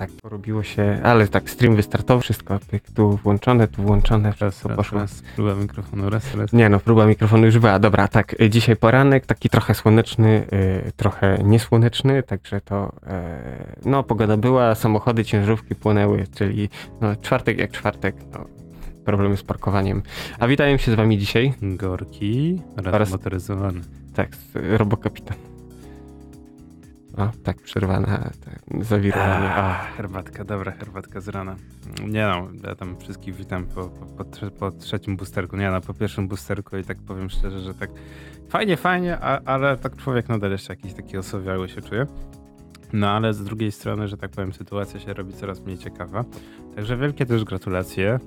tak porobiło się, ale tak stream wystartował, wszystko tu włączone, wszystko poszło. Próba mikrofonu, raz. Nie no, próba mikrofonu już była, dobra, tak, dzisiaj poranek, taki trochę słoneczny, trochę niesłoneczny, także to, no pogoda była, samochody, ciężarówki płonęły, czyli no, czwartek jak czwartek, no, problemy z parkowaniem. A witają się z wami dzisiaj Gorki oraz motoryzowany. Tak, Robokapitan. O, tak, przerwana, tak, zawirowanie. Herbatka, dobra, herbatka z rana. Nie no, ja tam wszystkich witam po trzecim boosterku, nie no, po pierwszym boosterku i tak powiem szczerze, że tak fajnie, ale tak człowiek nadal jeszcze jakiś taki osowiały się czuje. No ale z drugiej strony, że tak powiem, sytuacja się robi coraz mniej ciekawa. Także wielkie też gratulacje.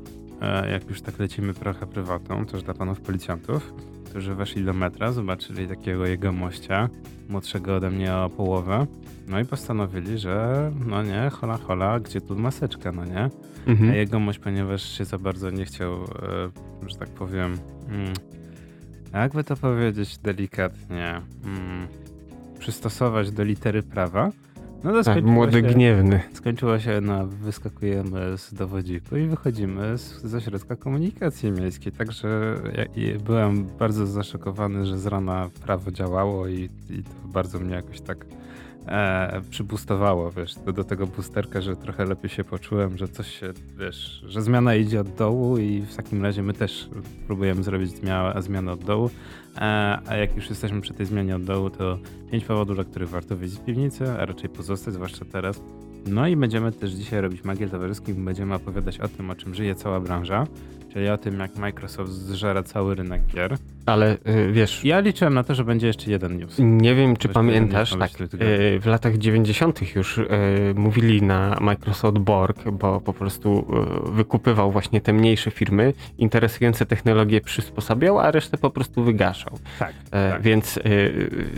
Jak już tak lecimy trochę prywatną, też dla panów policjantów, którzy weszli do metra, zobaczyli takiego jegomościa, młodszego ode mnie o połowę, no i postanowili, że no nie, hola, gdzie tu maseczka, no nie? Mhm. A jegomość, ponieważ się za bardzo nie chciał, że tak powiem, jakby to powiedzieć delikatnie, przystosować do litery prawa, no tak, młody się, gniewny. Skończyło się na wyskakujemy z dowodziku i wychodzimy ze środka komunikacji miejskiej. Także ja byłem bardzo zaszokowany, że z rana prawo działało i to bardzo mnie jakoś tak przybustowało, wiesz, do tego boosterka, że trochę lepiej się poczułem, że coś się, wiesz, że zmiana idzie od dołu i w takim razie my też próbujemy zrobić zmianę od dołu, a jak już jesteśmy przy tej zmianie od dołu, to 5 powodów, dla których warto wyjść z piwnicy, a raczej pozostać, zwłaszcza teraz. No i będziemy też dzisiaj robić magię towarzyską, będziemy opowiadać o tym, o czym żyje cała branża, czyli o tym, jak Microsoft zżera cały rynek gier. Ale wiesz... Ja liczyłem na to, że będzie jeszcze jeden news. Nie wiem, czy pamiętasz, tak, w latach 90. już mówili na Microsoft Borg, bo po prostu wykupywał właśnie te mniejsze firmy, interesujące technologie przysposabiał, a resztę po prostu wygaszał. Tak, tak. Więc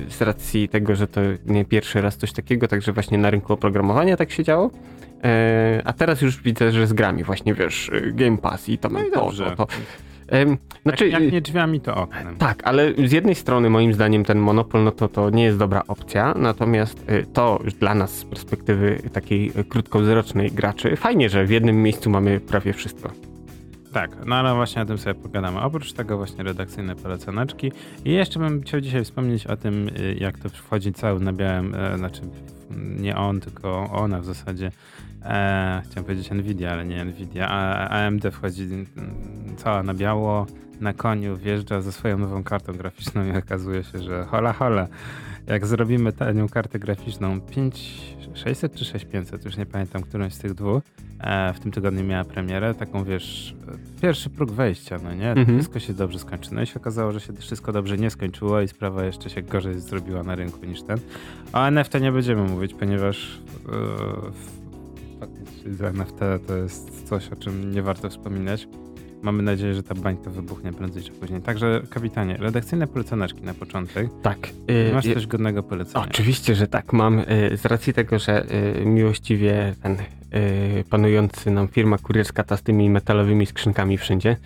z racji tego, że to nie pierwszy raz coś takiego, także właśnie na rynku oprogramowania tak się działo. A teraz już widzę, że z grami właśnie, wiesz, Game Pass i tam no i to. Znaczy, jak nie drzwiami, to oknem. Tak, ale z jednej strony moim zdaniem ten monopol, no to nie jest dobra opcja, natomiast to już dla nas z perspektywy takiej krótkowzrocznej graczy, fajnie, że w jednym miejscu mamy prawie wszystko. Tak, no ale właśnie o tym sobie pogadamy. Oprócz tego właśnie redakcyjne polecaneczki i jeszcze bym chciał dzisiaj wspomnieć o tym, jak to wchodzi cały na białym, znaczy nie on, tylko ona w zasadzie, chciałem powiedzieć Nvidia, ale nie Nvidia, a AMD wchodzi cała na biało, na koniu wjeżdża ze swoją nową kartą graficzną i okazuje się, że hola, jak zrobimy tanią kartę graficzną 5600 czy 6500, już nie pamiętam którąś z tych dwóch, w tym tygodniu miała premierę, taką wiesz, pierwszy próg wejścia, no nie? Mhm. Wszystko się dobrze skończy. No i się okazało, że się wszystko dobrze nie skończyło i sprawa jeszcze się gorzej zrobiła na rynku niż ten. O NFT nie będziemy mówić, ponieważ NFT to jest coś, o czym nie warto wspominać. Mamy nadzieję, że ta bańka wybuchnie prędzej czy później. Także, kapitanie, redakcyjne polecaneczki na początek. Tak. Masz coś godnego polecenia. Oczywiście, że tak mam. Z racji tego, że miłościwie ten panujący nam firma kurierska ta z tymi metalowymi skrzynkami wszędzie.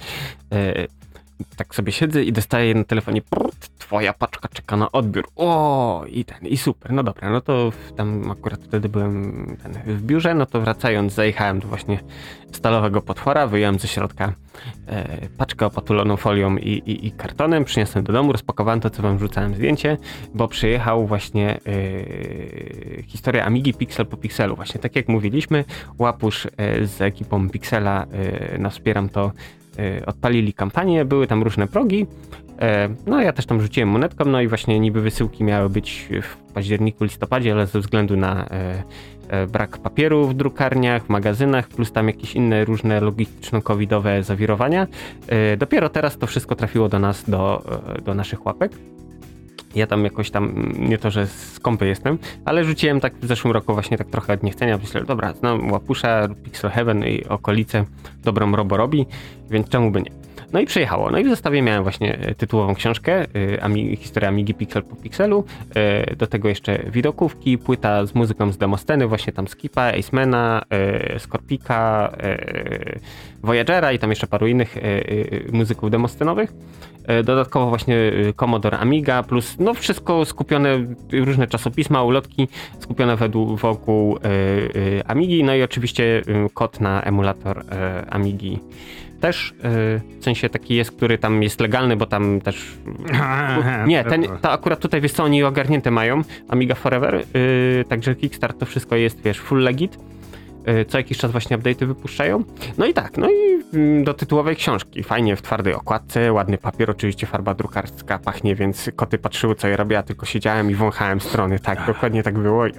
Tak sobie siedzę i dostaję na telefonie twoja paczka czeka na odbiór. O, i super. No dobra, no to tam akurat wtedy byłem w biurze, no to wracając zajechałem do właśnie stalowego potwora, wyjąłem ze środka paczkę opatuloną folią i kartonem, przyniosłem do domu, rozpakowałem to, co wam wrzucałem zdjęcie, bo przyjechał właśnie historia Amigi piksel po pikselu. Właśnie tak jak mówiliśmy, Łapusz z ekipą Pixela, no wspieram to, odpalili kampanię, były tam różne progi, no ja też tam rzuciłem monetką, no i właśnie niby wysyłki miały być w październiku, listopadzie, ale ze względu na brak papieru w drukarniach, w magazynach, plus tam jakieś inne różne logistyczno-covidowe zawirowania, dopiero teraz to wszystko trafiło do nas, do naszych łapek. Ja tam jakoś tam, nie to, że skąpy jestem, ale rzuciłem tak w zeszłym roku właśnie tak trochę od niechcenia, myślę, dobra, znam Łapusza, Pixel Heaven i okolice, dobrą robo robi, więc czemu by nie. No i przejechało. No i w zestawie miałem właśnie tytułową książkę, historia Amigi Pixel po Pixelu, do tego jeszcze widokówki, płyta z muzyką z demosceny, właśnie tam Skipa, Acemana, Skorpika, Voyagera i tam jeszcze paru innych muzyków demoscenowych. Dodatkowo właśnie Commodore Amiga, plus no wszystko skupione, różne czasopisma, ulotki skupione wokół Amigi, no i oczywiście kod na emulator Amigi też, w sensie taki jest, który tam jest legalny, bo tam też... Nie, ta akurat tutaj, wiesz co, oni ogarnięte mają, Amiga Forever, także Kickstart to wszystko jest, wiesz, full legit. Co jakiś czas właśnie update'y wypuszczają. No i tak, no i do tytułowej książki. Fajnie w twardej okładce, ładny papier, oczywiście farba drukarska pachnie, więc koty patrzyły, co ja robię, a tylko siedziałem i wąchałem strony. Tak, dokładnie tak było. I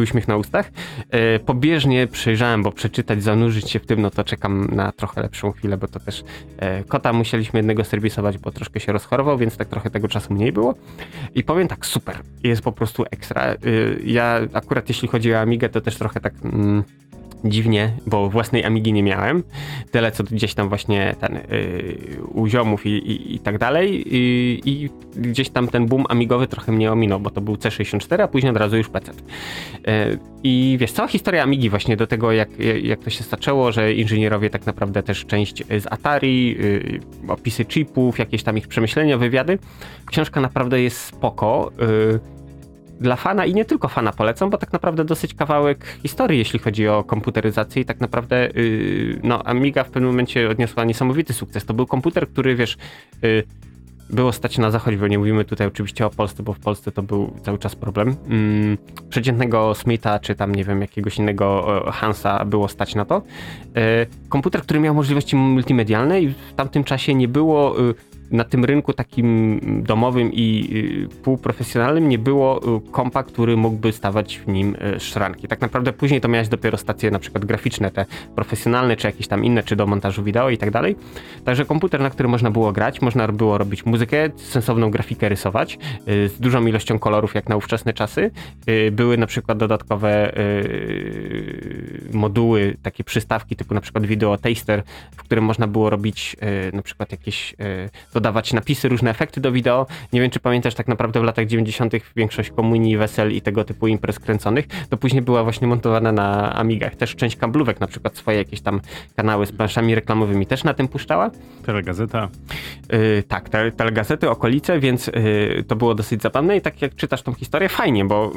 uśmiech na ustach. Pobieżnie przejrzałem, bo przeczytać, zanurzyć się w tym, no to czekam na trochę lepszą chwilę, bo to też kota musieliśmy jednego serwisować, bo troszkę się rozchorował, więc tak trochę tego czasu mniej było. I powiem tak, super. Jest po prostu ekstra. Ja akurat jeśli chodzi o Amigę, to też trochę tak... dziwnie, bo własnej Amigi nie miałem. Tyle co gdzieś tam właśnie u ziomów i tak dalej. I gdzieś tam ten boom amigowy trochę mnie ominął, bo to był C64, a później od razu już PC. I wiesz, cała historia Amigi właśnie do tego, jak to się zaczęło, że inżynierowie tak naprawdę też część z Atari, opisy chipów, jakieś tam ich przemyślenia, wywiady. Książka naprawdę jest spoko. Dla fana i nie tylko fana polecam, bo tak naprawdę dosyć kawałek historii, jeśli chodzi o komputeryzację i tak naprawdę no Amiga w pewnym momencie odniosła niesamowity sukces. To był komputer, który wiesz, było stać na zachodzie, bo nie mówimy tutaj oczywiście o Polsce, bo w Polsce to był cały czas problem. Przeciętnego Smitha czy tam nie wiem jakiegoś innego Hansa było stać na to. Komputer, który miał możliwości multimedialne i w tamtym czasie nie było... na tym rynku takim domowym i półprofesjonalnym nie było kompa, który mógłby stawać w nim szranki. Tak naprawdę później to miałeś dopiero stacje na przykład graficzne, te profesjonalne, czy jakieś tam inne, czy do montażu wideo i tak dalej. Także komputer, na który można było grać, można było robić muzykę, sensowną grafikę rysować, z dużą ilością kolorów jak na ówczesne czasy. Były na przykład dodatkowe moduły, takie przystawki typu na przykład Video Taster, w którym można było robić na przykład jakieś dodawać napisy, różne efekty do wideo. Nie wiem, czy pamiętasz, tak naprawdę w latach 90. większość komunii, wesel i tego typu imprez kręconych, to później była właśnie montowana na Amigach. Też część kablówek, na przykład swoje jakieś tam kanały z planszami reklamowymi też na tym puszczała. Telegazeta. Tak, telegazety, okolice, więc to było dosyć zabawne i tak jak czytasz tą historię, fajnie, bo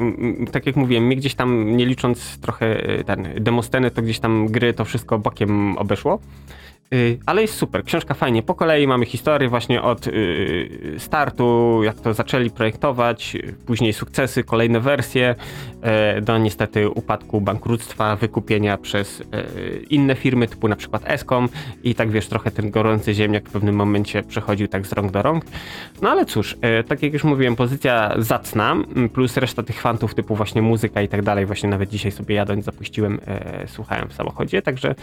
tak jak mówiłem, mnie gdzieś tam, nie licząc trochę demosceny, to gdzieś tam gry to wszystko bokiem obeszło. Ale jest super, książka fajnie, po kolei mamy historię właśnie od startu, jak to zaczęli projektować, później sukcesy, kolejne wersje, do niestety upadku, bankructwa, wykupienia przez inne firmy typu na przykład Eskom i tak wiesz, trochę ten gorący ziemniak w pewnym momencie przechodził tak z rąk do rąk. No ale cóż, tak jak już mówiłem, pozycja zacna, plus reszta tych fantów typu właśnie muzyka i tak dalej, właśnie nawet dzisiaj sobie jadąc zapuściłem, słuchałem w samochodzie, także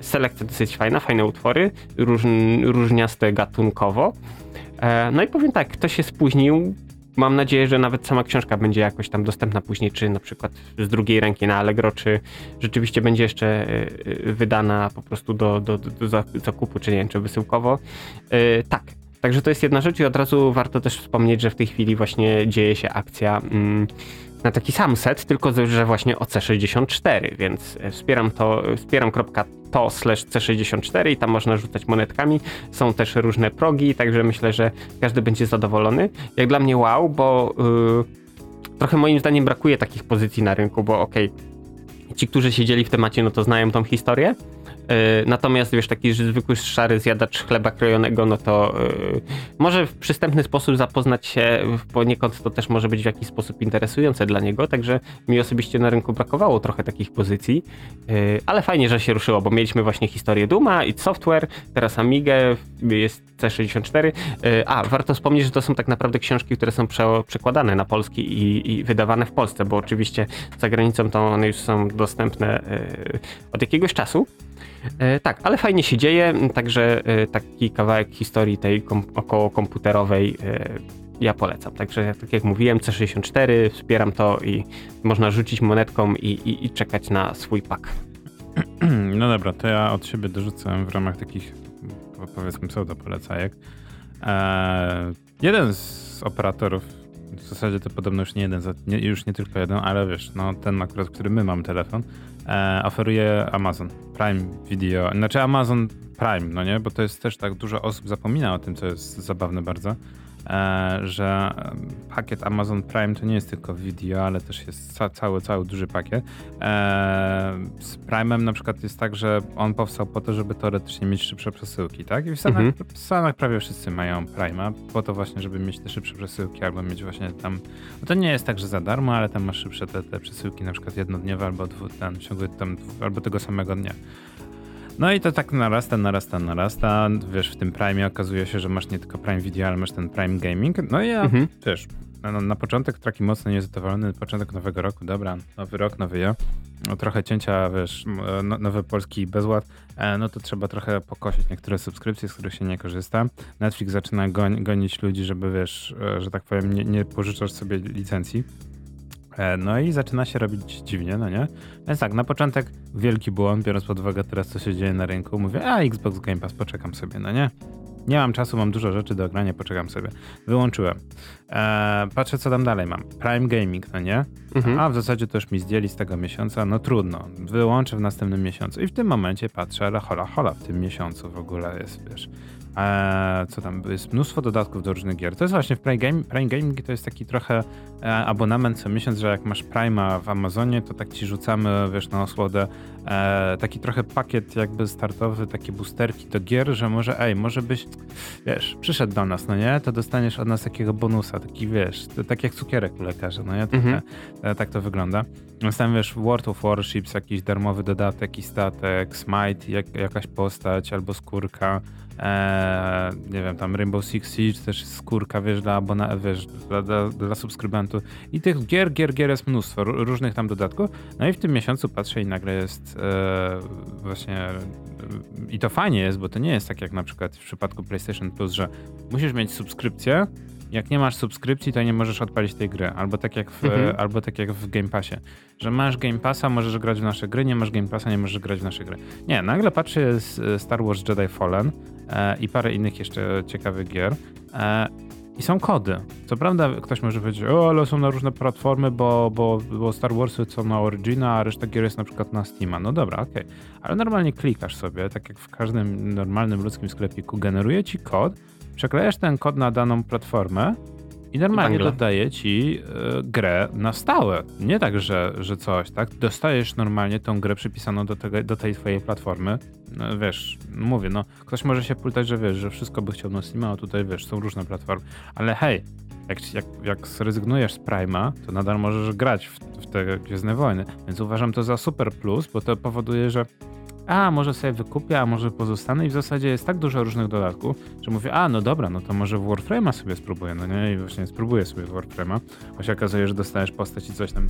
selekcja dosyć fajne utwory, różniaste gatunkowo. No i powiem tak, kto się spóźnił, mam nadzieję, że nawet sama książka będzie jakoś tam dostępna później, czy na przykład z drugiej ręki na Allegro, czy rzeczywiście będzie jeszcze wydana po prostu do zakupu, czy nie wiem, czy wysyłkowo. Tak, także to jest jedna rzecz i od razu warto też wspomnieć, że w tej chwili właśnie dzieje się akcja na taki sam set, tylko że właśnie o C64, więc wspieram.to/C64 i tam można rzucać monetkami. Są też różne progi, także myślę, że każdy będzie zadowolony. Jak dla mnie wow, bo trochę moim zdaniem brakuje takich pozycji na rynku, bo ci, którzy siedzieli w temacie, no to znają tą historię. Natomiast wiesz, taki zwykły szary zjadacz chleba krojonego, no to może w przystępny sposób zapoznać się, poniekąd to też może być w jakiś sposób interesujące dla niego, także mi osobiście na rynku brakowało trochę takich pozycji, ale fajnie, że się ruszyło, bo mieliśmy właśnie historię Dooma, id Software, teraz Amigę, jest C64, warto wspomnieć, że to są tak naprawdę książki, które są przekładane na polski i wydawane w Polsce, bo oczywiście za granicą to one już są dostępne od jakiegoś czasu. Tak, ale fajnie się dzieje, także taki kawałek historii tej okołokomputerowej ja polecam. Także tak jak mówiłem, C64, wspieram to i można rzucić monetką i czekać na swój pak. No dobra, to ja od siebie dorzucę w ramach takich powiedzmy pseudopolecajek. Jeden z operatorów, w zasadzie to podobno już nie tylko jeden, ale wiesz, no ten akurat, który my mamy telefon, oferuje Amazon Prime Video, znaczy Amazon Prime, no nie, bo to jest też tak, dużo osób zapomina o tym, co jest zabawne bardzo, że pakiet Amazon Prime to nie jest tylko video, ale też jest cały duży pakiet. Z Prime'em na przykład jest tak, że on powstał po to, żeby teoretycznie mieć szybsze przesyłki, tak? I w Stanach prawie wszyscy mają Prime'a, po to właśnie, żeby mieć te szybsze przesyłki albo mieć właśnie tam, no to nie jest tak, że za darmo, ale tam masz szybsze te przesyłki, na przykład jednodniowe albo albo tego samego dnia. No i to tak narasta. Wiesz, w tym Prime okazuje się, że masz nie tylko Prime Video, ale masz ten Prime Gaming. No i ja, wiesz, na początek taki mocno niezadowolony, początek nowego roku, dobra, nowy rok, nowy ja. No, trochę cięcia, wiesz, nowy polski bezład, no to trzeba trochę pokosić niektóre subskrypcje, z których się nie korzysta. Netflix zaczyna gonić ludzi, żeby, wiesz, że tak powiem, nie pożyczasz sobie licencji. No i zaczyna się robić dziwnie, no nie? Więc tak, na początek wielki błąd, biorąc pod uwagę teraz, co się dzieje na rynku. Mówię, Xbox Game Pass, poczekam sobie, no nie? Nie mam czasu, mam dużo rzeczy do grania, poczekam sobie. Wyłączyłem. Patrzę, co tam dalej mam. Prime Gaming, no nie? A w zasadzie to już mi zdjęli z tego miesiąca. No trudno, wyłączę w następnym miesiącu. I w tym momencie patrzę, ale hola, w tym miesiącu w ogóle jest, wiesz... co tam, jest mnóstwo dodatków do różnych gier. To jest właśnie w Prime Gaming, to jest taki trochę abonament co miesiąc, że jak masz Prime'a w Amazonie, to tak ci rzucamy, wiesz, na osłodę taki trochę pakiet jakby startowy, takie boosterki do gier, że może byś, wiesz, przyszedł do nas, no nie? To dostaniesz od nas takiego bonusa, taki, wiesz, tak jak cukierek u lekarza, no nie? Tak to wygląda. Następnie, wiesz, World of Warships, jakiś darmowy dodatek i statek, Smite, jakaś postać albo skórka, nie wiem, tam Rainbow Six Siege, też skórka, wiesz, dla subskrybentów. I tych gier jest mnóstwo, różnych tam dodatków. No i w tym miesiącu patrzę i nagle jest właśnie... I to fajnie jest, bo to nie jest tak jak na przykład w przypadku PlayStation Plus, że musisz mieć subskrypcję. Jak nie masz subskrypcji, to nie możesz odpalić tej gry. Albo tak jak w Game Passie. Że masz Game Passa, możesz grać w nasze gry, nie masz Game Passa, nie możesz grać w nasze gry. Nie, nagle patrzę, jest Star Wars Jedi Fallen i parę innych jeszcze ciekawych gier. I są kody. Co prawda ktoś może powiedzieć, ale są na różne platformy, bo Star Warsy są na Origina, a reszta gier jest na przykład na Steama. No dobra, okej. Ale normalnie klikasz sobie, tak jak w każdym normalnym ludzkim sklepiku, generuje ci kod, przeklejasz ten kod na daną platformę i normalnie dodaje ci grę na stałe. Nie tak, że coś, tak? Dostajesz normalnie tą grę przypisaną do tej twojej platformy. No, wiesz, mówię, no ktoś może się pultać, że wiesz, że wszystko by chciał na Steama, a tutaj wiesz, są różne platformy. Ale hej, jak zrezygnujesz z Prime'a, to nadal możesz grać w te Gwiezdne Wojny. Więc uważam to za super plus, bo to powoduje, że może sobie wykupię, a może pozostanę i w zasadzie jest tak dużo różnych dodatków, że mówię, no dobra, no to może w Warframe'a sobie spróbuję, no nie? I właśnie spróbuję sobie Warframe'a, bo się okazuje, że dostajesz postać i coś tam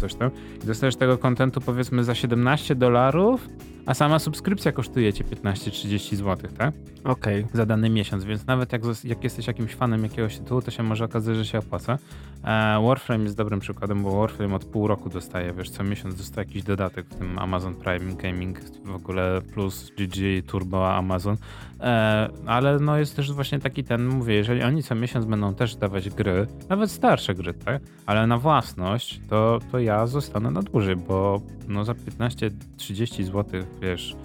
i dostajesz tego kontentu powiedzmy za $17, a sama subskrypcja kosztuje cię 15-30 zł, tak? Okej. Za dany miesiąc, więc nawet jak jesteś jakimś fanem jakiegoś tytułu, to się może okazać, że się opłaca. Warframe jest dobrym przykładem, bo Warframe od pół roku dostaje, wiesz, co miesiąc dostaje jakiś dodatek w tym Amazon Prime Gaming, w ogóle Plus, GG, Turbo, Amazon. Ale no jest też właśnie taki ten, mówię, jeżeli oni co miesiąc będą też dawać gry, nawet starsze gry, tak? Ale na własność, to ja zostanę na dłużej, bo no za 15-30 zł, wiesz,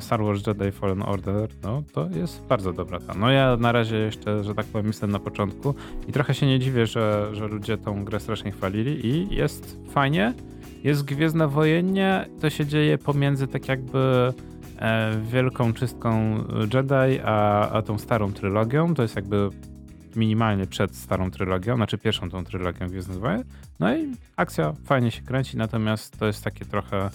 Star Wars Jedi Fallen Order, no to jest bardzo dobra ta. No ja na razie jeszcze, że tak powiem, jestem na początku i trochę się nie dziwię, że ludzie tą grę strasznie chwalili i jest fajnie, jest gwiezdnowojennie, to się dzieje pomiędzy tak jakby wielką czystką Jedi a tą starą trylogią, to jest jakby minimalnie przed starą trylogią, znaczy pierwszą tą trylogią Gwiezdnych Wojen, no i akcja fajnie się kręci, natomiast to jest takie trochę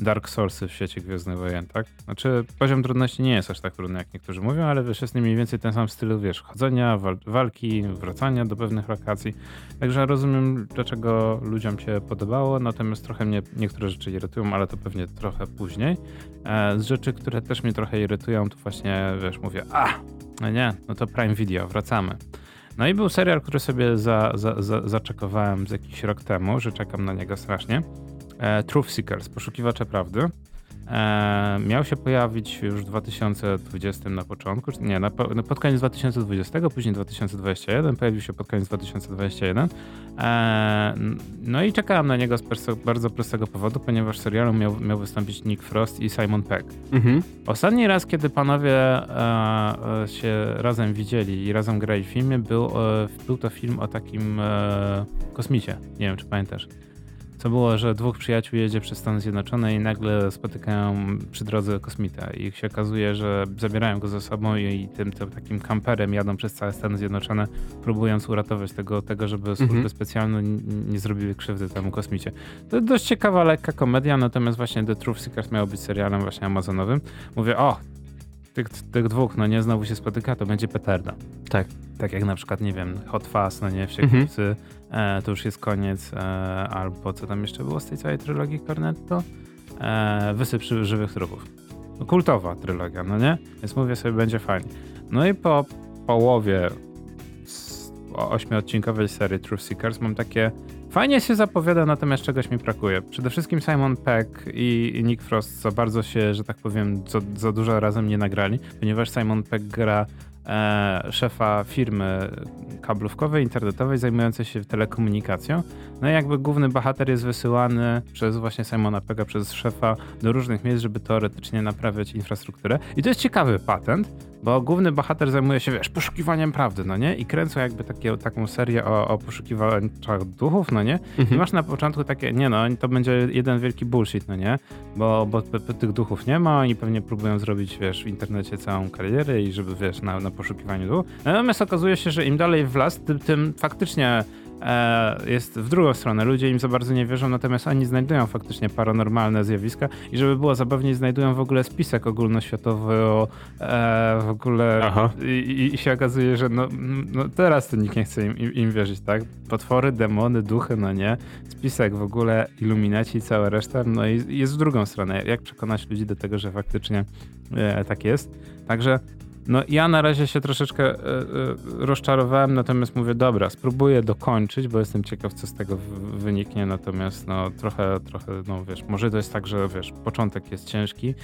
Dark Soulsy w świecie Gwiezdnych Wojen, tak? Znaczy poziom trudności nie jest aż tak trudny, jak niektórzy mówią, ale wiesz, jest mniej więcej ten sam styl, wiesz, chodzenia, walki, wracania do pewnych lokacji. Także rozumiem, dlaczego ludziom się podobało, natomiast trochę mnie niektóre rzeczy irytują, ale to pewnie trochę później. Z rzeczy, które też mnie trochę irytują, to właśnie, wiesz, mówię, no nie, no to Prime Video, wracamy. No i był serial, który sobie zaczekowałem z jakiś rok temu, że czekam na niego strasznie. Truth Seekers, poszukiwacze prawdy. Miał się pojawić już w 2020 na początku, nie, pod koniec 2020, później 2021, pojawił się pod koniec 2021. No i czekałem na niego z bardzo prostego powodu, ponieważ w serialu miał wystąpić Nick Frost i Simon Pegg. Mhm. Ostatni raz, kiedy panowie się razem widzieli i razem grali w filmie, był to film o takim kosmicie, nie wiem czy pamiętasz. To było, że dwóch przyjaciół jedzie przez Stany Zjednoczone i nagle spotykają przy drodze kosmita i się okazuje, że zabierają go ze sobą i tym takim kamperem jadą przez całe Stany Zjednoczone, próbując uratować tego żeby służby specjalne nie zrobiły krzywdy temu kosmicie. To dość ciekawa, lekka komedia, natomiast właśnie The Truth Seekers miało być serialem właśnie amazonowym. Mówię, tych dwóch, no nie, znowu się spotyka, to będzie petarda. Tak. Tak jak na przykład, nie wiem, Hot Fuzz, no nie, Wściekłcy, to już jest koniec, albo co tam jeszcze było z tej całej trylogii Cornetto? Wysyp żywych trupów. No, kultowa trylogia, no nie? Więc mówię sobie, będzie fajnie. No i po połowie 8-odcinkowej serii Truth Seekers mam takie, fajnie się zapowiada, natomiast czegoś mi brakuje. Przede wszystkim Simon Pegg i Nick Frost za bardzo się, że tak powiem, za dużo razem nie nagrali, ponieważ Simon Pegg gra szefa firmy kablówkowej, internetowej, zajmującej się telekomunikacją. No i jakby główny bohater jest wysyłany przez właśnie Simona Pegga, przez szefa do różnych miejsc, żeby teoretycznie naprawiać infrastrukturę. I to jest ciekawy patent, bo główny bohater zajmuje się, wiesz, poszukiwaniem prawdy, no nie? I kręcą jakby taką serię o poszukiwaniach duchów, no nie? Mhm. I masz na początku takie, nie no, to będzie jeden wielki bullshit, no nie? Bo tych duchów nie ma, oni pewnie próbują zrobić, wiesz, w internecie całą karierę i żeby, wiesz, na poszukiwaniu duchów. Natomiast okazuje się, że im dalej w las, tym faktycznie jest w drugą stronę. Ludzie im za bardzo nie wierzą, natomiast oni znajdują faktycznie paranormalne zjawiska i żeby było zabawniej, znajdują w ogóle spisek ogólnoświatowy w ogóle. Aha. I się okazuje, że no teraz to nikt nie chce im wierzyć, tak? Potwory, demony, duchy, no nie. Spisek w ogóle, iluminaci i cała reszta, no i jest w drugą stronę. Jak przekonać ludzi do tego, że faktycznie tak jest? Także no ja na razie się troszeczkę rozczarowałem, natomiast mówię, dobra, spróbuję dokończyć, bo jestem ciekaw, co z tego wyniknie, natomiast no trochę, no wiesz, może to jest tak, że wiesz, początek jest ciężki,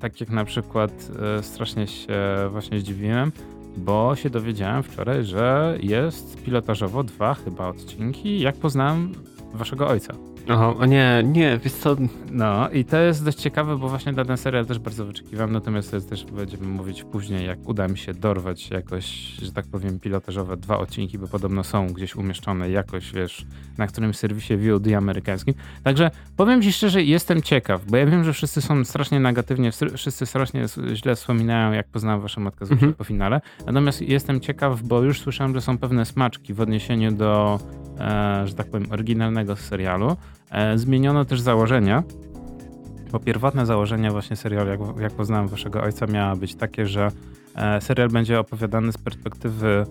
tak jak na przykład strasznie się właśnie zdziwiłem, bo się dowiedziałem wczoraj, że jest pilotażowo 2 chyba odcinki, jak poznałem waszego ojca. O nie, wiesz co? No i to jest dość ciekawe, bo właśnie na ten serial też bardzo wyczekiwałem, natomiast to jest też, będziemy mówić później, jak uda mi się dorwać jakoś, że tak powiem, pilotażowe 2 odcinki, bo podobno są gdzieś umieszczone jakoś, wiesz, na którymś serwisie VOD amerykańskim. Także powiem ci szczerze, jestem ciekaw, bo ja wiem, że wszyscy są strasznie negatywnie, wszyscy strasznie źle wspominają, jak poznałem waszą matkę z po finale, natomiast jestem ciekaw, bo już słyszałem, że są pewne smaczki w odniesieniu do, że tak powiem, oryginalnego serialu. Zmieniono też założenia, bo pierwotne założenia właśnie serialu, jak poznałem waszego ojca, miało być takie, że serial będzie opowiadany z perspektywy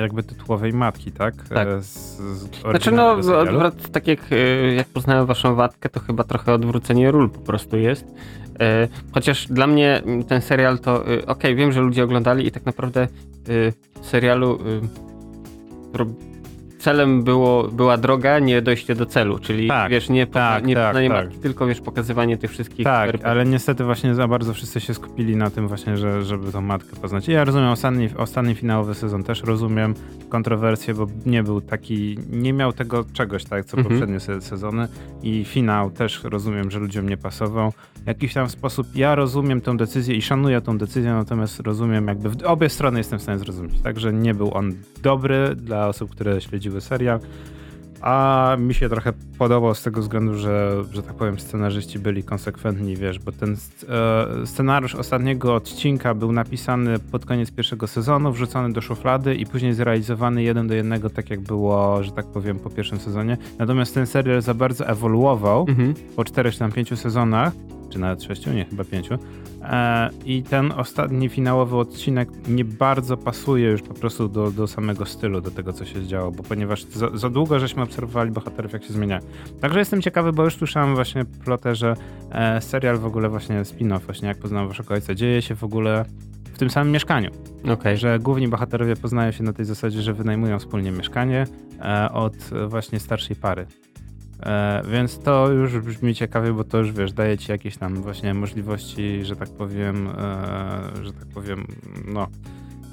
jakby tytułowej matki, tak? Tak. Znaczy no, tak jak poznałem waszą matkę, to chyba trochę odwrócenie ról po prostu jest. Chociaż dla mnie ten serial to, okej, wiem, że ludzie oglądali i tak naprawdę serialu celem była droga, nie dojście do celu, czyli tak, wiesz, nie marki, tylko wiesz, pokazywanie tych wszystkich. Tak, ale niestety właśnie za bardzo wszyscy się skupili na tym właśnie, że, żeby tą matkę poznać. I ja rozumiem, ostatni finałowy sezon też rozumiem kontrowersję, bo nie był taki, nie miał tego czegoś, tak, co poprzednie sezony i finał też rozumiem, że ludziom nie pasował. W jakiś tam sposób ja rozumiem tę decyzję i szanuję tę decyzję, natomiast rozumiem jakby w obie strony jestem w stanie zrozumieć, także nie był on dobry dla osób, które śledziły serial, a mi się trochę podobał z tego względu, że tak powiem scenarzyści byli konsekwentni, wiesz, bo ten scenariusz ostatniego odcinka był napisany pod koniec pierwszego sezonu, wrzucony do szuflady i później zrealizowany 1 do 1, tak jak było, że tak powiem, po pierwszym sezonie. Natomiast ten serial za bardzo ewoluował po 4 czy 5 sezonach, czy nawet 6, nie, chyba 5. I ten ostatni finałowy odcinek nie bardzo pasuje już po prostu do samego stylu, do tego, co się działo, bo ponieważ za długo żeśmy obserwowali bohaterów, jak się zmienia. Także jestem ciekawy, bo już słyszałem właśnie plotę, że serial w ogóle właśnie spin-off, właśnie jak poznałem waszego ojca, dzieje się w ogóle w tym samym mieszkaniu. Okay. Że główni bohaterowie poznają się na tej zasadzie, że wynajmują wspólnie mieszkanie od właśnie starszej pary. Więc to już brzmi ciekawie, bo to już wiesz, daje ci jakieś tam właśnie możliwości, że tak powiem, no,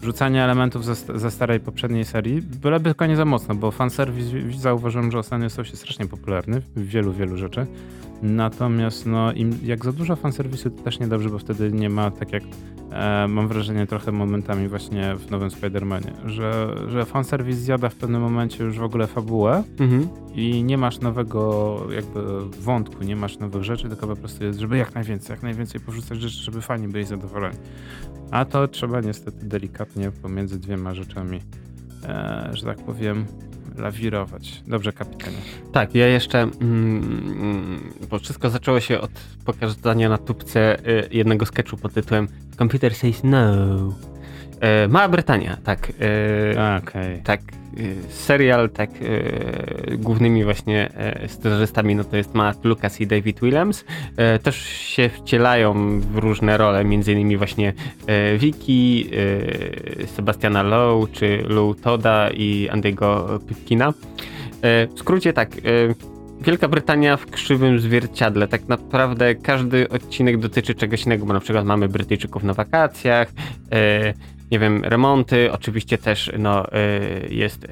wrzucania elementów ze starej poprzedniej serii, byleby tylko nie za mocno, bo fanserwis zauważyłem, że ostatnio stał się strasznie popularny w wielu rzeczy. Natomiast no, im jak za dużo fanserwisu, to też niedobrze, bo wtedy nie ma, tak jak mam wrażenie trochę momentami właśnie w nowym Spider-Manie, że fanserwis zjada w pewnym momencie już w ogóle fabułę i nie masz nowego jakby wątku, nie masz nowych rzeczy, tylko po prostu jest, żeby jak najwięcej porzucać rzeczy, żeby fani byli zadowoleni. A to trzeba niestety delikatnie pomiędzy dwiema rzeczami, że tak powiem, lawirować. Dobrze, kapitanie. Tak, ja jeszcze, bo wszystko zaczęło się od pokazania na tubce jednego sketchu pod tytułem Computer Says No. Mała Brytania, tak. Okay. Tak, serial, tak, głównymi właśnie scenarzystami, no to jest Matt Lucas i David Williams. Też się wcielają w różne role, między innymi właśnie Vicky, Sebastiana Lowe, czy Lou Todda i Andy'ego Pipkina. W skrócie tak, Wielka Brytania w krzywym zwierciadle. Tak naprawdę każdy odcinek dotyczy czegoś innego, bo na przykład mamy Brytyjczyków na wakacjach, nie wiem, remonty, oczywiście też no, jest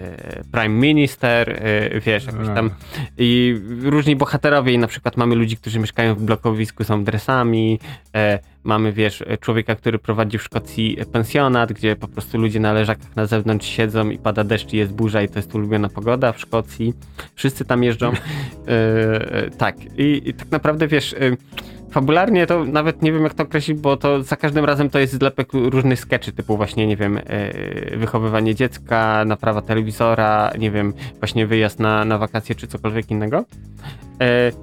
Prime Minister, wiesz, jakoś tam i różni bohaterowie, i na przykład mamy ludzi, którzy mieszkają w blokowisku, są dresami, mamy, wiesz, człowieka, który prowadzi w Szkocji pensjonat, gdzie po prostu ludzie na leżakach na zewnątrz siedzą i pada deszcz i jest burza i to jest ulubiona pogoda w Szkocji, wszyscy tam jeżdżą, tak, i tak naprawdę, wiesz, fabularnie to nawet nie wiem jak to określić, bo to za każdym razem to jest zlepek różnych skeczy, typu właśnie, nie wiem, wychowywanie dziecka, naprawa telewizora, nie wiem, właśnie wyjazd na wakacje czy cokolwiek innego.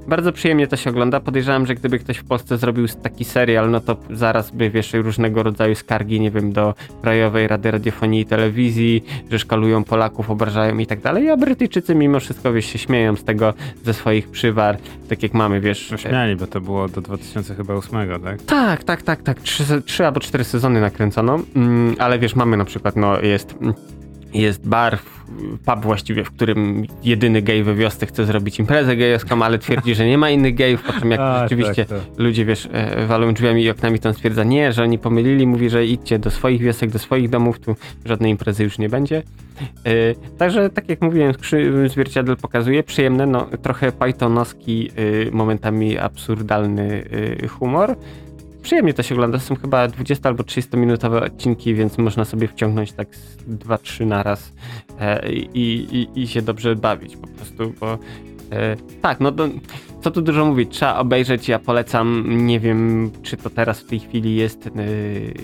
Bardzo przyjemnie to się ogląda. Podejrzewam, że gdyby ktoś w Polsce zrobił taki serial, no to zaraz by, wiesz, różnego rodzaju skargi, nie wiem, do Krajowej Rady Radiofonii i Telewizji, że szkalują Polaków, obrażają i tak dalej, a Brytyjczycy mimo wszystko, wiesz, się śmieją z tego, ze swoich przywar, tak jak mamy, wiesz. Śmiali, bo to było do 2008, tak? Tak. 3 albo 4 sezony nakręcono, ale wiesz, mamy na przykład, no jest bar, pub właściwie, w którym jedyny gej we wiosce chce zrobić imprezę gejowską, ale twierdzi, że nie ma innych gejów, po czym jak rzeczywiście ludzie, wiesz, walą drzwiami i oknami, to on stwierdza, nie, że oni pomylili, mówi, że idźcie do swoich wiosek, do swoich domów, tu żadnej imprezy już nie będzie. Także, tak jak mówiłem, Zwierciadel pokazuje przyjemny, no, trochę pythonowski, momentami absurdalny humor. Przyjemnie to się ogląda, to są chyba 20 albo 30 minutowe odcinki, więc można sobie wciągnąć tak 2-3 na raz i się dobrze bawić po prostu, bo tak, no to, co tu dużo mówić, trzeba obejrzeć, ja polecam, nie wiem czy to teraz w tej chwili jest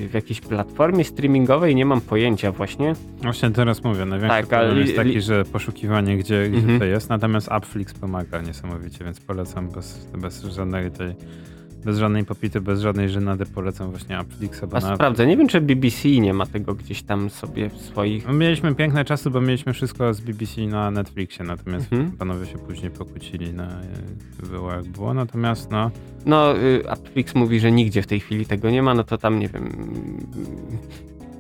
w jakiejś platformie streamingowej, nie mam pojęcia właśnie. Właśnie teraz mówię, największy problem jest taki, że poszukiwanie gdzie to jest, natomiast Appflix pomaga niesamowicie, więc polecam bez żadnej popity, bez żadnej żenady polecam właśnie Appflixa. Bo sprawdzę, nie wiem czy BBC nie ma tego gdzieś tam sobie w swoich... Mieliśmy piękne czasy, bo mieliśmy wszystko z BBC na Netflixie, natomiast panowie się później pokłócili, było jak było, natomiast no... No, Appflix mówi, że nigdzie w tej chwili tego nie ma, no to tam nie wiem...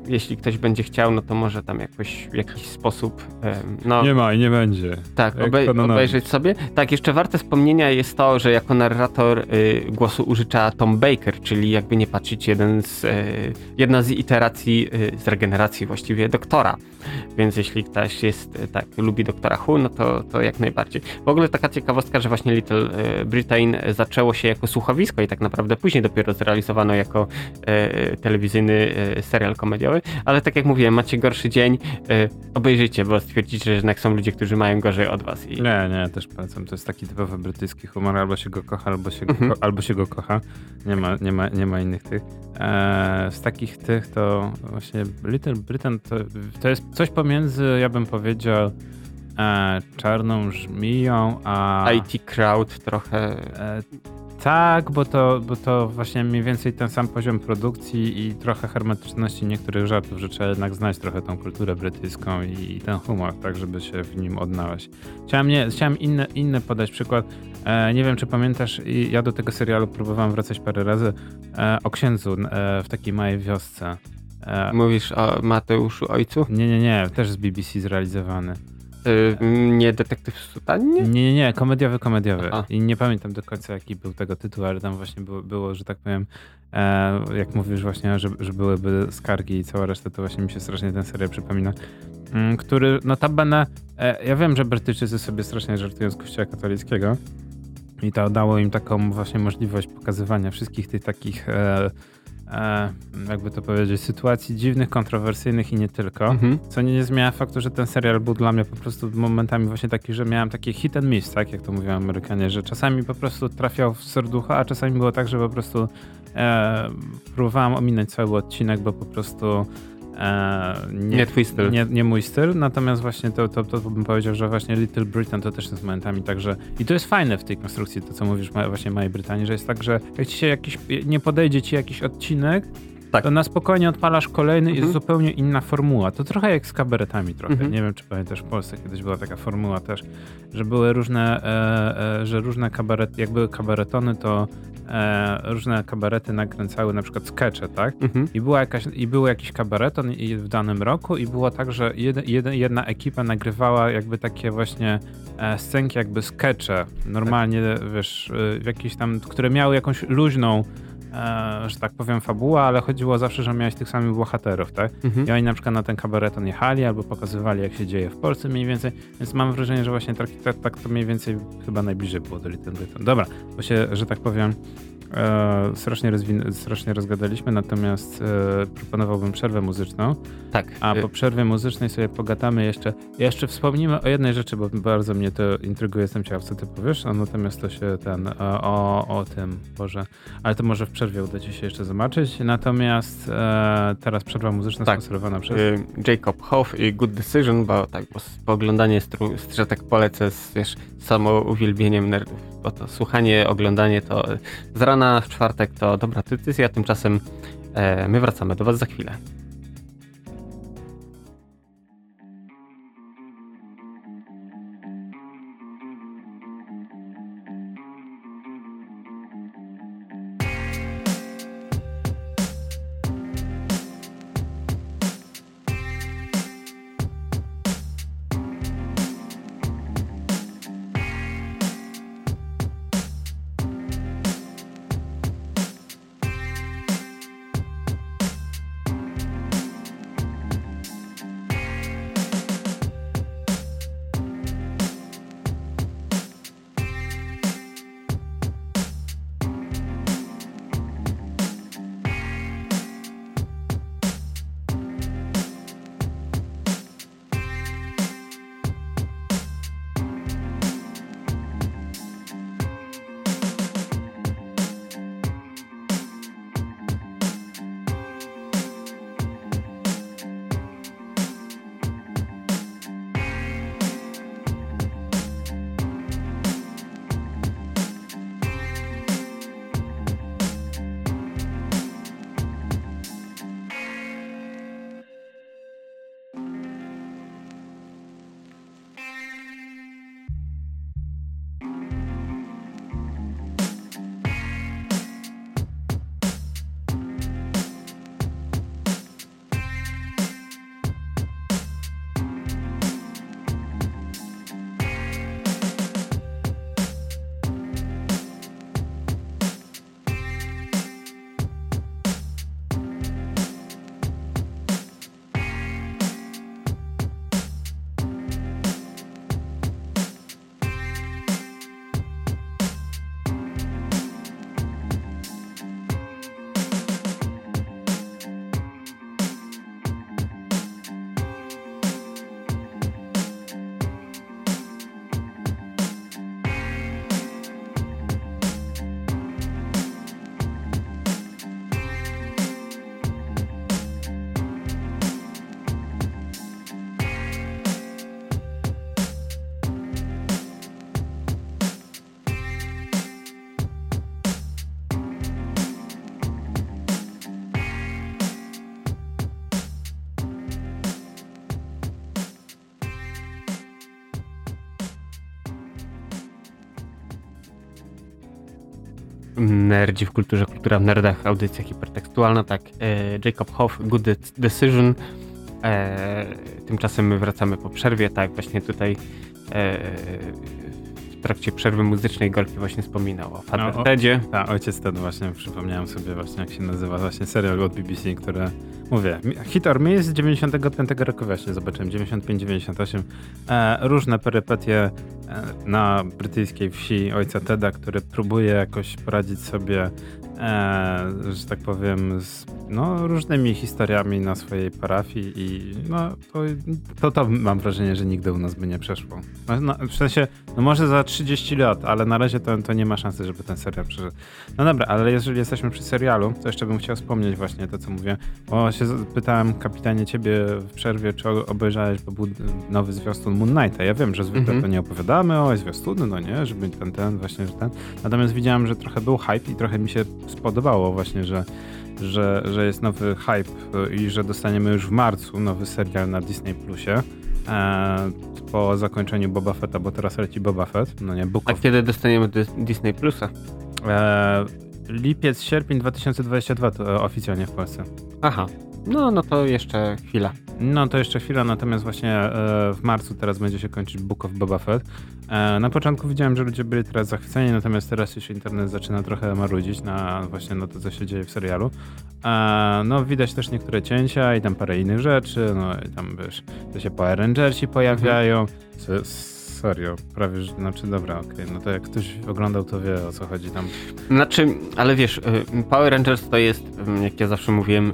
Jeśli ktoś będzie chciał, no to może tam jakoś w jakiś sposób... No, nie ma i nie będzie. Tak, obejrzeć sobie. Tak, jeszcze warte wspomnienia jest to, że jako narrator głosu użycza Tom Baker, czyli jakby nie patrzeć jedna z iteracji, z regeneracji właściwie Doktora. Więc jeśli ktoś lubi Doktora Who, no to jak najbardziej. W ogóle taka ciekawostka, że właśnie Little Britain zaczęło się jako słuchowisko i tak naprawdę później dopiero zrealizowano jako telewizyjny serial komediowy. Ale tak jak mówiłem, macie gorszy dzień, obejrzyjcie, bo stwierdzicie, że jednak są ludzie, którzy mają gorzej od was. Nie, też polecam. To jest taki typowy brytyjski humor, albo się go kocha, albo się go kocha. Nie ma innych tych. Z takich tych to właśnie Little Britain to jest coś pomiędzy, ja bym powiedział, Czarną Żmiją, a... IT Crowd trochę... Tak, bo to właśnie mniej więcej ten sam poziom produkcji i trochę hermetyczności niektórych żartów, że trzeba jednak znać trochę tą kulturę brytyjską i ten humor, tak żeby się w nim odnaleźć. Chciałem inny podać przykład. Nie wiem, czy pamiętasz, ja do tego serialu próbowałem wracać parę razy, o księdzu w takiej małej wiosce. Mówisz o Mateuszu Ojcu? Nie, też z BBC zrealizowany. Nie Detektyw w sutanie? Nie, komediowy. Aha. I nie pamiętam do końca, jaki był tego tytuł, ale tam właśnie było że tak powiem, jak mówisz właśnie, że byłyby skargi i cała reszta, to właśnie mi się strasznie ten serial przypomina, który notabene, ja wiem, że Brytyjczycy sobie strasznie żartują z kościoła katolickiego i to dało im taką właśnie możliwość pokazywania wszystkich tych takich jakby to powiedzieć, sytuacji dziwnych, kontrowersyjnych i nie tylko. Mhm. Co nie zmienia faktu, że ten serial był dla mnie po prostu momentami właśnie taki, że miałem takie hit and miss, tak jak to mówią Amerykanie, że czasami po prostu trafiał w serducho, a czasami było tak, że po prostu próbowałem ominąć cały odcinek, bo po prostu nie twój styl. Nie mój styl, natomiast właśnie to bym powiedział, że właśnie Little Britain to też jest momentami także i to jest fajne w tej konstrukcji, to co mówisz właśnie Małej Brytanii, że jest tak, że jak ci się jakiś, nie podejdzie ci jakiś odcinek, tak, to na spokojnie odpalasz kolejny i jest zupełnie inna formuła. To trochę jak z kabaretami trochę. Nie wiem, czy pamiętasz, w Polsce kiedyś była taka formuła też, że były różne, że różne kabarety, jak były kabaretony, to różne kabarety nakręcały na przykład skecze, tak? I był jakiś kabareton w danym roku i było tak, że jedna ekipa nagrywała jakby takie właśnie scenki, jakby skecze. Normalnie, tak, wiesz, jakieś tam, które miały jakąś luźną, że tak powiem, fabuła, ale chodziło zawsze, że miałeś tych samych bohaterów, tak? I oni na przykład na ten kabareton jechali albo pokazywali, jak się dzieje w Polsce mniej więcej, więc mam wrażenie, że właśnie tak to mniej więcej chyba najbliżej było do Little Britain. Dobra, bo się, że tak powiem, strasznie rozgadaliśmy, natomiast proponowałbym przerwę muzyczną. Tak. A po przerwie muzycznej sobie pogadamy jeszcze. Jeszcze wspomnimy o jednej rzeczy, bo bardzo mnie to intryguje, jestem ciekaw, co ty powiesz, a natomiast to się o tym, Boże, ale to może w przerwie uda ci się jeszcze zobaczyć. Natomiast teraz przerwa muzyczna sponsorowana przez Jacob Hoff i Good Decision, bo tak, bo oglądanie tak polecę z samo uwielbieniem nerdów, bo to słuchanie, oglądanie to z rana w czwartek to dobra tradycja, a tymczasem my wracamy do was za chwilę. Nerdzi w kulturze, kultura w nerdach, audycja hipertekstualna, tak, Jacob Hoff, Good Decision, Tymczasem my wracamy po przerwie, tak właśnie tutaj w trakcie przerwy muzycznej Gorki właśnie wspominał o Father Tedzie. Tak, Ojciec Ted właśnie, przypomniałem sobie właśnie jak się nazywa właśnie serial od BBC, które mówię, Hit or Miss z 95 roku właśnie zobaczyłem, 95-98. Różne perypetie na brytyjskiej wsi Ojca Teda, który próbuje jakoś poradzić sobie że tak powiem z różnymi historiami na swojej parafii i to mam wrażenie, że nigdy u nas by nie przeszło. W sensie, może za 30 lat, ale na razie to nie ma szansy, żeby ten serial przeszedł. No dobra, ale jeżeli jesteśmy przy serialu, to jeszcze bym chciał wspomnieć właśnie to, co mówię, bo się pytałem kapitanie ciebie w przerwie, czy obejrzałeś, bo był nowy zwiastun Moon Knighta. Ja wiem, że zwykle to nie opowiadamy o zwiastuny, żeby ten. Natomiast widziałem, że trochę był hype i trochę mi się spodobało właśnie, że jest nowy hype i że dostaniemy już w marcu nowy serial na Disney Plusie po zakończeniu Boba Fetta, bo teraz leci Boba Fett, Book of... A kiedy dostaniemy Disney Plusa? Lipiec, sierpień 2022 to oficjalnie w Polsce. Aha, to jeszcze chwila. Natomiast właśnie w marcu teraz będzie się kończyć Book of Boba Fett. Na początku widziałem, że ludzie byli teraz zachwyceni, natomiast teraz już internet zaczyna trochę marudzić na to, co się dzieje w serialu. Widać też niektóre cięcia i tam parę innych rzeczy, i tam to się Power Rangersi pojawiają. Serio, prawie, dobra, okej, to jak ktoś oglądał, to wie o co chodzi tam. Ale wiesz, Power Rangers to jest, jak ja zawsze mówiłem,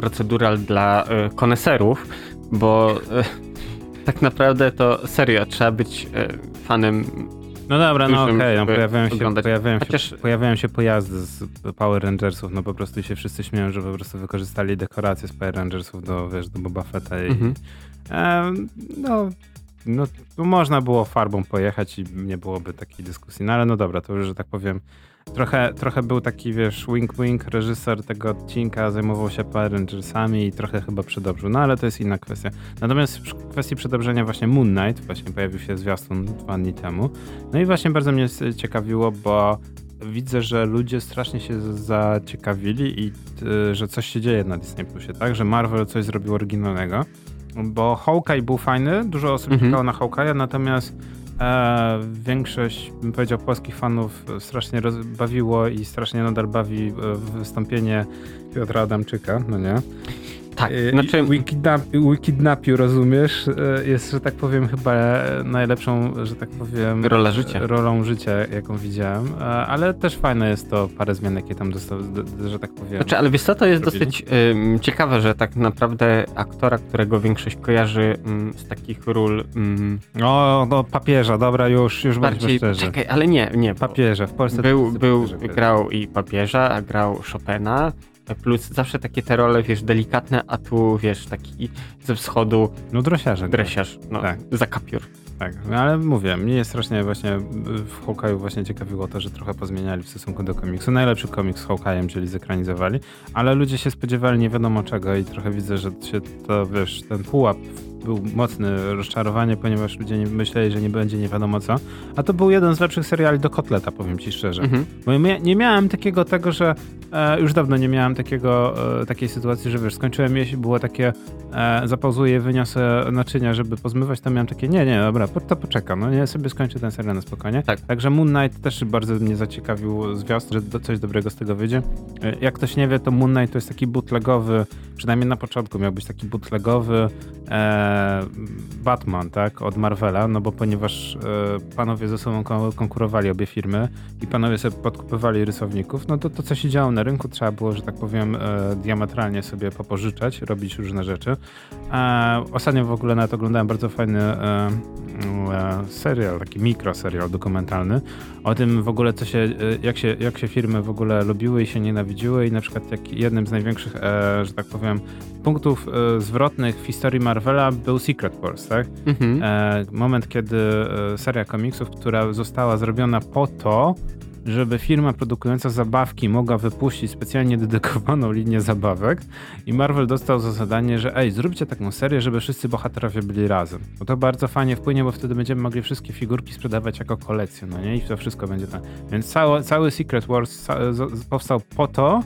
procedural dla koneserów, bo tak naprawdę to serio, trzeba być fanem. Pojawiają się pojazdy z Power Rangersów, po prostu i się wszyscy śmieją, że po prostu wykorzystali dekoracje z Power Rangersów do Boba Fetta i to można było farbą pojechać i nie byłoby takiej dyskusji, ale to już, że tak powiem, trochę był taki, wink-wink, reżyser tego odcinka zajmował się Power Rangersami i trochę chyba przedobrzył, ale to jest inna kwestia. Natomiast w kwestii przedobrzenia właśnie Moon Knight właśnie pojawił się zwiastun 2 dni temu, i właśnie bardzo mnie ciekawiło, bo widzę, że ludzie strasznie się zaciekawili i że coś się dzieje na Disney Plusie, tak, że Marvel coś zrobił oryginalnego. Bo Hawkeye był fajny, dużo osób czekało na Hawkeye'a, natomiast większość, bym powiedział, polskich fanów strasznie bawiło i strasznie nadal bawi wystąpienie Piotra Adamczyka, Tak, Wikidnapił, rozumiesz, jest, że tak powiem, chyba najlepszą, że tak powiem, rolą życia, jaką widziałem, ale też fajne jest to, parę zmian, jakie tam że tak powiem. Ale wiesz co, to jest dosyć ciekawe, że tak naprawdę aktora, którego większość kojarzy z takich ról... papieża, dobra, już bardziej szczerzy. Czekaj, ale nie. Papieża, w Polsce... Grał i papieża, a grał Chopina. Plus zawsze takie te role, delikatne, a tu, taki ze wschodu... Dresiarz, tak. Za kapiór. Tak, ale mówię, mnie jest strasznie właśnie w Hawkeye'u właśnie ciekawiło to, że trochę pozmieniali w stosunku do komiksu. Najlepszy komiks z Hawkeye'em, czyli zekranizowali, ale ludzie się spodziewali nie wiadomo czego i trochę widzę, że się to, ten pułap był mocny, rozczarowanie, ponieważ ludzie myśleli, że nie będzie nie wiadomo co, a to był jeden z lepszych seriali do kotleta, powiem ci szczerze. Bo ja nie miałem tego, że już dawno nie miałem takiej sytuacji, że skończyłem jeść, było takie zapauzuję, wyniosę naczynia, żeby pozmywać, to miałem takie dobra, to poczekam, ja sobie skończę ten serial na spokojnie. Tak. Także Moon Knight też bardzo mnie zaciekawił zwiastun, że coś dobrego z tego wyjdzie. Jak ktoś nie wie, to Moon Knight to jest taki bootlegowy, przynajmniej na początku miał być taki bootlegowy Batman, tak, od Marvela, bo ponieważ panowie ze sobą konkurowali obie firmy i panowie sobie podkupywali rysowników, to co się działo na rynku, trzeba było, że tak powiem, diametralnie sobie popożyczać, robić różne rzeczy. Ostatnio w ogóle nawet oglądałem bardzo fajny serial, taki mikroserial dokumentalny o tym w ogóle, co się, jak się firmy w ogóle lubiły i się nienawidziły i na przykład jak jednym z największych, że tak powiem, punktów zwrotnych w historii Marvela był Secret Wars, tak? Moment, kiedy seria komiksów, która została zrobiona po to, żeby firma produkująca zabawki mogła wypuścić specjalnie dedykowaną linię zabawek i Marvel dostał za zadanie, że zróbcie taką serię, żeby wszyscy bohaterowie byli razem. Bo to bardzo fajnie wpłynie, bo wtedy będziemy mogli wszystkie figurki sprzedawać jako kolekcję, I to wszystko będzie tam. Więc cały Secret Wars powstał po to,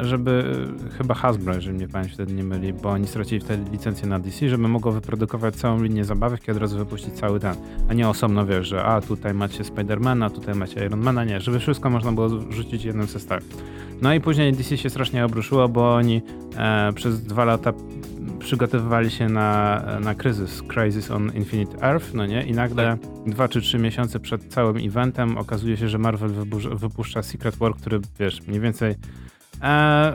żeby chyba Hasbro, jeżeli mnie pamięć wtedy nie myli, bo oni stracili wtedy licencję na DC, żeby mogło wyprodukować całą linię zabawek i od razu wypuścić cały ten, a nie osobno, wiesz, że a tutaj macie Spidermana, tutaj macie Ironmana, nie, żeby wszystko można było rzucić w jednym zestawie. No i później DC się strasznie obruszyło, bo oni przez 2 lata przygotowywali się na kryzys, Crisis on Infinite Earth, no nie? I nagle 2 czy 3 miesiące przed całym eventem okazuje się, że Marvel wypuszcza Secret War, który, wiesz, mniej więcej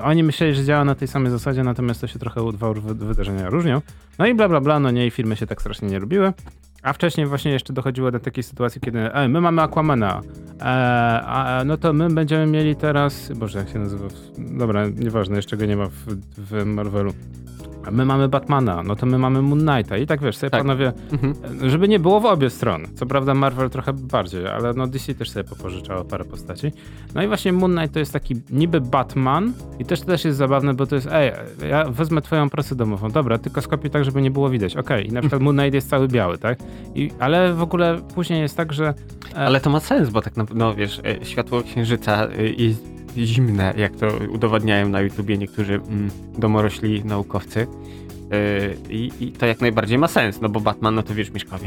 oni myśleli, że działa na tej samej zasadzie, natomiast to się trochę dwa wydarzenia różnią. No i bla bla bla, no nie, i firmy się tak strasznie nie lubiły. A wcześniej właśnie jeszcze dochodziło do takiej sytuacji, kiedy my mamy Aquamana, no to my będziemy mieli teraz, boże, jak się nazywa, dobra, nieważne, jeszcze go nie ma w Marvelu. A my mamy Batmana, no to my mamy Moon Knighta i tak, wiesz, sobie tak. Panowie, żeby nie było w obie strony. Co prawda Marvel trochę bardziej, ale no DC też sobie popożyczało parę postaci. No i właśnie Moon Knight to jest taki niby Batman i też jest zabawne, bo to jest ja wezmę twoją pracę domową, dobra, tylko skopiuj tak, żeby nie było widać, okej. I na przykład Moon Knight jest cały biały, tak? Ale w ogóle później jest tak, że... Ale to ma sens, bo tak, no wiesz, światło księżyca jest zimne, jak to udowadniają na YouTubie niektórzy domorośli naukowcy. I to jak najbardziej ma sens, no bo Batman, no to wiesz, mieszka w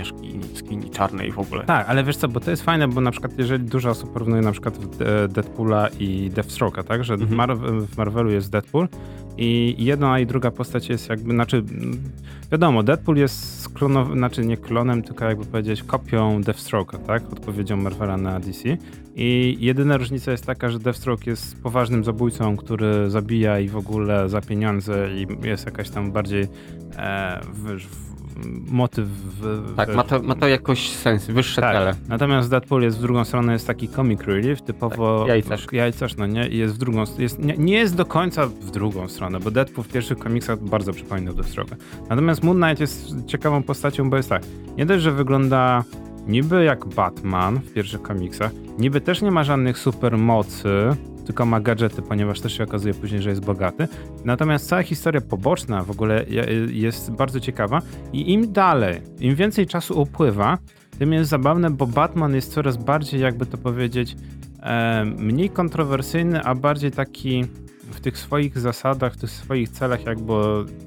jaskini czarnej w ogóle. Tak, ale wiesz co, bo to jest fajne, bo na przykład jeżeli dużo osób porównuje na przykład Deadpoola i Deathstroke'a, tak, że w Marvelu jest Deadpool i jedna i druga postać jest jakby, znaczy wiadomo, Deadpool jest znaczy nie klonem, tylko jakby powiedzieć kopią Deathstroke'a, tak, odpowiedzią Marvela na DC. I jedyna różnica jest taka, że Deathstroke jest poważnym zabójcą, który zabija i w ogóle za pieniądze i jest jakaś tam bardziej motyw. Tak, ma to jakoś sens, wyższe cele. Natomiast Deadpool jest w drugą stronę, jest taki comic relief, typowo tak, jajcarz, no nie? I jest w drugą stronę, nie jest do końca w drugą stronę, bo Deadpool w pierwszych komiksach bardzo przypominał Deathstroke'a. Natomiast Moon Knight jest ciekawą postacią, bo jest tak, nie dość, że wygląda niby jak Batman w pierwszych komiksach, niby też nie ma żadnych supermocy, tylko ma gadżety, ponieważ też się okazuje później, że jest bogaty. Natomiast cała historia poboczna w ogóle jest bardzo ciekawa i im dalej, im więcej czasu upływa, tym jest zabawne, bo Batman jest coraz bardziej, jakby to powiedzieć, mniej kontrowersyjny, a bardziej taki w tych swoich zasadach, w tych swoich celach jakby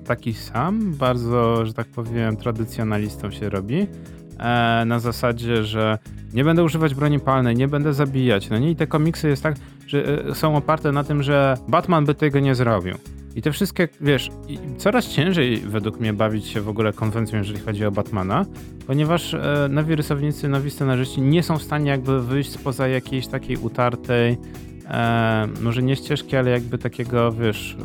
taki sam, bardzo, że tak powiem, tradycjonalistą się robi. Na zasadzie, że nie będę używać broni palnej, nie będę zabijać. No nie, i te komiksy jest tak, że są oparte na tym, że Batman by tego nie zrobił. I te wszystkie, wiesz, coraz ciężej według mnie bawić się w ogóle konwencją, jeżeli chodzi o Batmana, ponieważ nowi rysownicy, nowi scenarzyści nie są w stanie jakby wyjść spoza jakiejś takiej utartej, może nie ścieżki, ale jakby takiego, wiesz...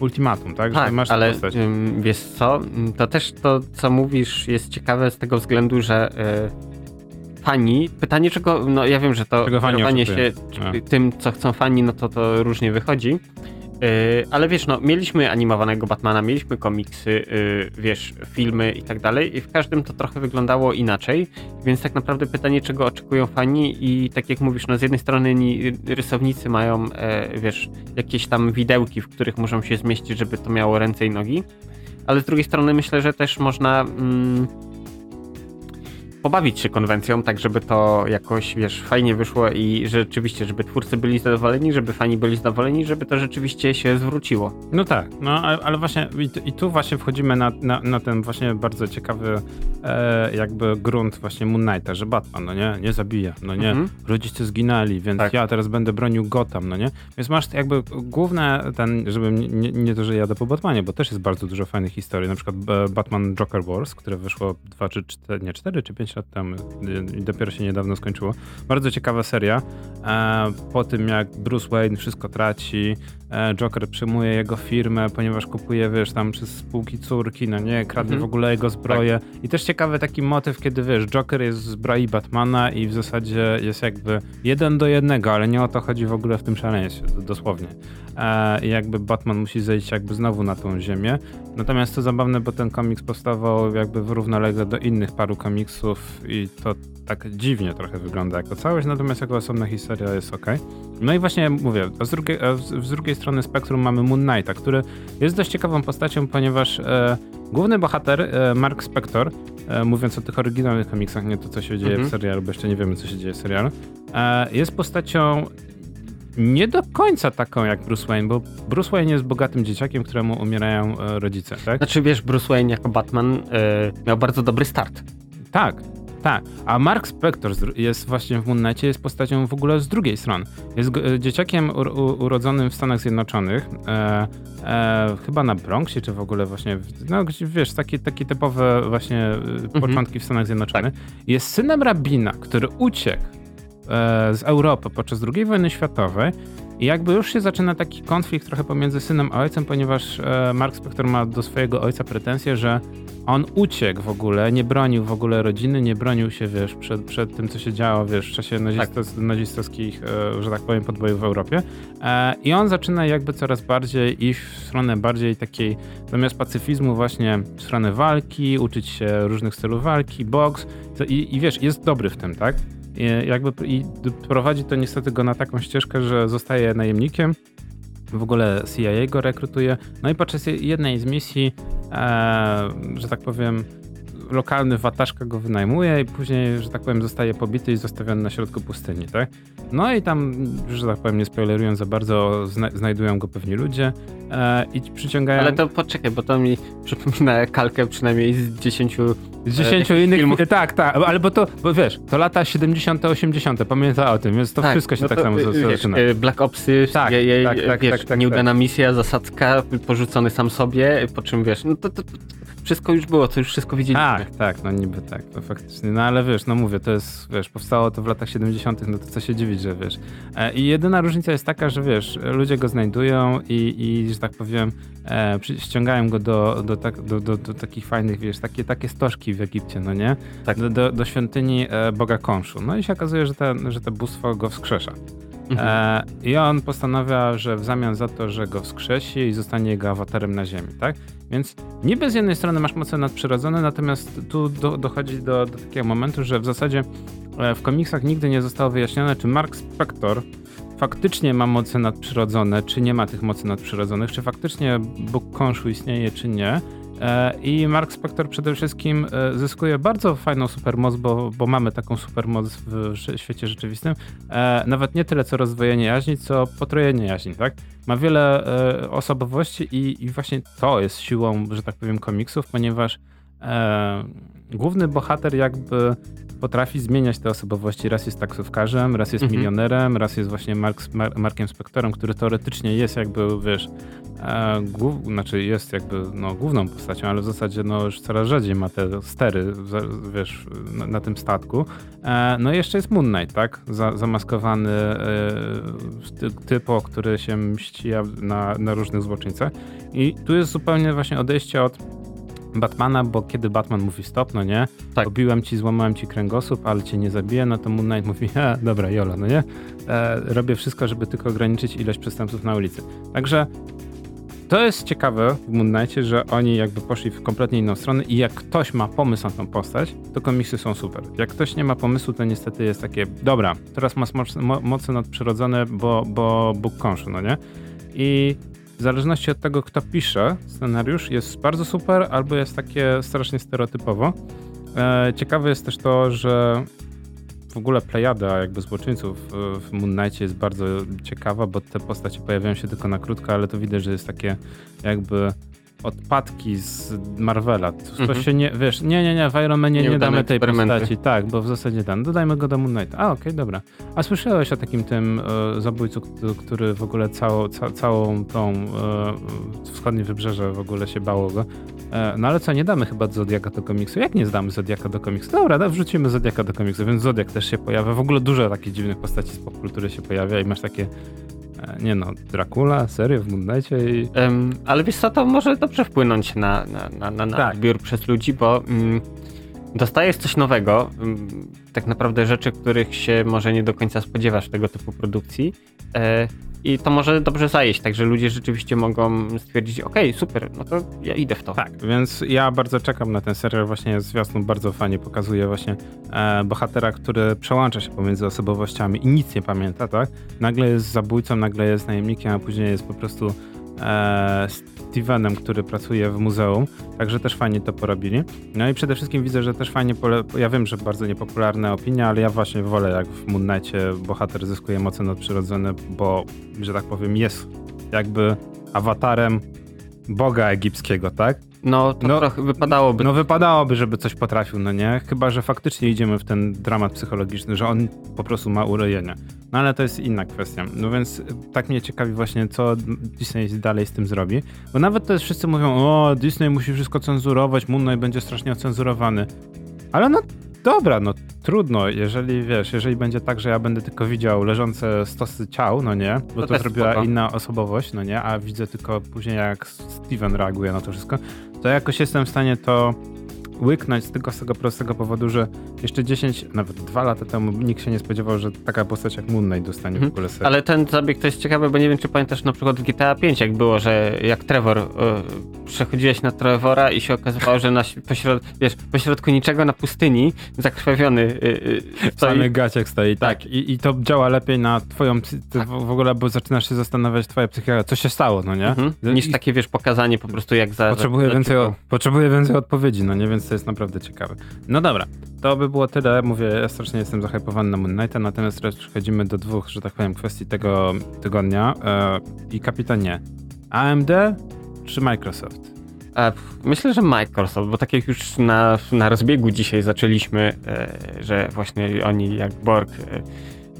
ultimatum, tak? Że tak, masz ale postać. Wiesz co, to też to, co mówisz, jest ciekawe z tego względu, że fani, pytanie czego, no ja wiem, że to kierowanie się tym, co chcą fani, no to różnie wychodzi, ale wiesz, no mieliśmy animowanego Batmana, mieliśmy komiksy, wiesz, filmy i tak dalej i w każdym to trochę wyglądało inaczej, więc tak naprawdę pytanie, czego oczekują fani i tak jak mówisz, no z jednej strony rysownicy mają, wiesz, jakieś tam widełki, w których muszą się zmieścić, żeby to miało ręce i nogi, ale z drugiej strony myślę, że też można pobawić się konwencją, tak żeby to jakoś, wiesz, fajnie wyszło i rzeczywiście, żeby twórcy byli zadowoleni, żeby fani byli zadowoleni, żeby to rzeczywiście się zwróciło. No tak, no ale właśnie i tu właśnie wchodzimy na ten właśnie bardzo ciekawy jakby grunt właśnie Moon Knighta, że Batman, no nie zabija, no nie, rodzice zginęli, więc tak. Ja teraz będę bronił Gotham, no nie, więc masz jakby główne ten, żeby nie to, że jadę po Batmanie, bo też jest bardzo dużo fajnych historii, na przykład Batman Joker Wars, które wyszło 4 czy 5 lat temu i dopiero się niedawno skończyło. Bardzo ciekawa seria. Po tym jak Bruce Wayne wszystko traci, Joker przyjmuje jego firmę, ponieważ kupuje, wiesz, tam przez spółki córki, no nie, kradnie w ogóle jego zbroję. Tak. I też ciekawy taki motyw, kiedy, wiesz, Joker jest w zbroi Batmana i w zasadzie jest jakby 1 do 1, ale nie o to chodzi w ogóle w tym szaleństwie, dosłownie. I jakby Batman musi zejść jakby znowu na tą ziemię. Natomiast to zabawne, bo ten komiks powstawał jakby równolegle do innych paru komiksów i to tak dziwnie trochę wygląda jako całość, natomiast jako osobna historia jest okej. No i właśnie mówię, z drugiej strony spektrum mamy Moon Knighta, który jest dość ciekawą postacią, ponieważ główny bohater, Mark Spector, mówiąc o tych oryginalnych komiksach, nie to co się dzieje w serialu, bo jeszcze nie wiemy co się dzieje w serialu, jest postacią nie do końca taką jak Bruce Wayne, bo Bruce Wayne jest bogatym dzieciakiem, któremu umierają rodzice, tak? Znaczy wiesz, Bruce Wayne jako Batman miał bardzo dobry start. Tak. Tak, a Mark Spector jest właśnie w Moon Knightie, jest postacią w ogóle z drugiej strony. Jest dzieciakiem urodzonym w Stanach Zjednoczonych, chyba na Bronxie, czy w ogóle właśnie, no wiesz, takie typowe właśnie początki w Stanach Zjednoczonych. Tak. Jest synem rabina, który uciekł z Europy podczas II wojny światowej i jakby już się zaczyna taki konflikt trochę pomiędzy synem a ojcem, ponieważ Mark Spector ma do swojego ojca pretensje, że on uciekł w ogóle, nie bronił w ogóle rodziny, nie bronił się, wiesz, przed tym, co się działo, wiesz, w czasie nazistowskich, że tak powiem, podbojów w Europie. I on zaczyna jakby coraz bardziej iść w stronę bardziej takiej, zamiast pacyfizmu właśnie w stronę walki, uczyć się różnych stylów walki, boks i wiesz, jest dobry w tym, tak? I prowadzi to niestety go na taką ścieżkę, że zostaje najemnikiem. W ogóle CIA go rekrutuje. No i podczas jednej z misji, że tak powiem, lokalny wataszka go wynajmuje i później, że tak powiem, zostaje pobity i zostawiony na środku pustyni, tak? No i tam, że tak powiem, nie spoilerując za bardzo, znajdują go pewni ludzie i przyciągają... Ale to poczekaj, bo to mi przypomina kalkę przynajmniej z 10 innych filmów. Tak, ale bo wiesz, to lata 70., 80., pamięta o tym, więc to tak, wszystko się no tak samo zaczyna. Black Opsy, nieudana misja, zasadzka, porzucony sam sobie, po czym wiesz, no to wszystko już było, to już wszystko widzieliśmy. Tak, no niby tak, to faktycznie. No ale wiesz, no mówię, to jest, wiesz, powstało to w latach 70., no to co się dziwić, że wiesz. I jedyna różnica jest taka, że wiesz, ludzie go znajdują i że tak powiem, ściągają go do takich fajnych, wiesz, takie stożki w Egipcie, no nie? Tak. Do świątyni boga Konszu. No i się okazuje, że to bóstwo go wskrzesza. I on postanawia, że w zamian za to, że go wskrzesi i zostanie jego awatarem na ziemi, tak? Więc niby z jednej strony masz moce nadprzyrodzone, natomiast tu dochodzi do takiego momentu, że w zasadzie w komiksach nigdy nie zostało wyjaśnione, czy Mark Spector faktycznie ma moce nadprzyrodzone, czy nie ma tych mocy nadprzyrodzonych, czy faktycznie Bóg Konszu istnieje, czy nie. I Mark Spector przede wszystkim zyskuje bardzo fajną supermoc, bo mamy taką supermoc w świecie rzeczywistym. Nawet nie tyle co rozwojenie jaźni, co potrojenie jaźni, tak? Ma wiele osobowości i właśnie to jest siłą, że tak powiem, komiksów, ponieważ główny bohater jakby potrafi zmieniać te osobowości. Raz jest taksówkarzem, raz jest milionerem, raz jest właśnie Markiem Spectorem, który teoretycznie jest jakby, wiesz, jest jakby no, główną postacią, ale w zasadzie no, już coraz rzadziej ma te stery, wiesz, na tym statku. No i jeszcze jest Moon Knight, tak? Zamaskowany typo, który się mści na różnych złoczyńcach. I tu jest zupełnie właśnie odejście od Batmana, bo kiedy Batman mówi stop, no nie? Tak. Obiłem ci, złamałem ci kręgosłup, ale cię nie zabiję, no to Moon Knight mówi dobra, jolo, no nie? Robię wszystko, żeby tylko ograniczyć ilość przestępców na ulicy. Także to jest ciekawe w Moon Knightie, że oni jakby poszli w kompletnie inną stronę i jak ktoś ma pomysł na tą postać, to komiksy są super. Jak ktoś nie ma pomysłu, to niestety jest takie, dobra, teraz masz moce nadprzyrodzone, bo Bóg Konszu, no nie? I w zależności od tego, kto pisze scenariusz, jest bardzo super, albo jest takie strasznie stereotypowo. Ciekawe jest też to, że w ogóle plejada jakby złoczyńców w Moon Knightie jest bardzo ciekawa, bo te postacie pojawiają się tylko na krótko, ale to widać, że jest takie jakby odpadki z Marvela. To się nie, wiesz, nie, w Iron Manie nie damy tej postaci. Tak, bo w zasadzie dodajmy go do Moon Knighta. Okej, dobra. A słyszałeś o takim tym zabójcu, który w ogóle całą tą wschodnie wybrzeże w ogóle się bało go. No ale co, nie damy chyba Zodiaka do komiksu? Jak nie zdamy Zodiaka do komiksu? Dobra, wrzucimy Zodiaka do komiksu, więc Zodiak też się pojawia. W ogóle dużo takich dziwnych postaci z popkultury się pojawia i masz takie Dracula, serio w Moon Knightie i... ale wiesz co, to może dobrze wpłynąć na tak. Odbiór przez ludzi, bo dostajesz coś nowego, tak naprawdę rzeczy, których się może nie do końca spodziewasz tego typu produkcji i to może dobrze zajeść, także ludzie rzeczywiście mogą stwierdzić, okej, super, no to ja idę w to. Tak, więc ja bardzo czekam na ten serial, właśnie zwiastun bardzo fajnie pokazuje właśnie bohatera, który przełącza się pomiędzy osobowościami i nic nie pamięta, tak? Nagle jest zabójcą, nagle jest najemnikiem, a później jest po prostu Stevenem, który pracuje w muzeum, także też fajnie to porobili. No i przede wszystkim widzę, że też fajnie, ja wiem, że bardzo niepopularna opinia, ale ja właśnie wolę, jak w Moon Knightie bohater zyskuje moce nadprzyrodzone, bo, że tak powiem, jest jakby awatarem boga egipskiego, tak? No, to no, trochę wypadałoby. No wypadałoby, żeby coś potrafił, no nie? Chyba że faktycznie idziemy w ten dramat psychologiczny, że on po prostu ma urojenia. No ale to jest inna kwestia. No więc tak mnie ciekawi właśnie, co Disney dalej z tym zrobi. Bo nawet też wszyscy mówią, o, Disney musi wszystko cenzurować, Moon Knight będzie strasznie ocenzurowany. Ale no dobra, no trudno, jeżeli wiesz, jeżeli będzie tak, że ja będę tylko widział leżące stosy ciał, no nie, bo to zrobiła spoko. Inna osobowość, no nie, a widzę tylko później, jak Steven reaguje na to wszystko, to jakoś jestem w stanie to łyknąć tylko z tego prostego powodu, że jeszcze 10, nawet 2 lata temu nikt się nie spodziewał, że taka postać jak Moon Knight dostanie w ogóle serii. Ale ten zabieg to jest ciekawy, bo nie wiem, czy pamiętasz na przykład GTA 5, jak było, że jak Trevor, przechodziłeś na Trevora i się okazywało, że pośrodku niczego na pustyni zakrwawiony w samych gaciach stoi. Tak. I to działa lepiej na twoją, w ogóle, bo zaczynasz się zastanawiać, twoja psychika, co się stało, no nie? Niż takie, wiesz, pokazanie po prostu jak za... Potrzebuję więcej odpowiedzi, no nie, więc to jest naprawdę ciekawe. No dobra, to by było tyle. Mówię, ja strasznie jestem zahypowany na Moon Knighta, natomiast teraz przechodzimy do 2, że tak powiem, kwestii tego tygodnia. I kapitanie, AMD czy Microsoft? Myślę, że Microsoft, bo tak jak już na rozbiegu dzisiaj zaczęliśmy, że właśnie oni jak Borg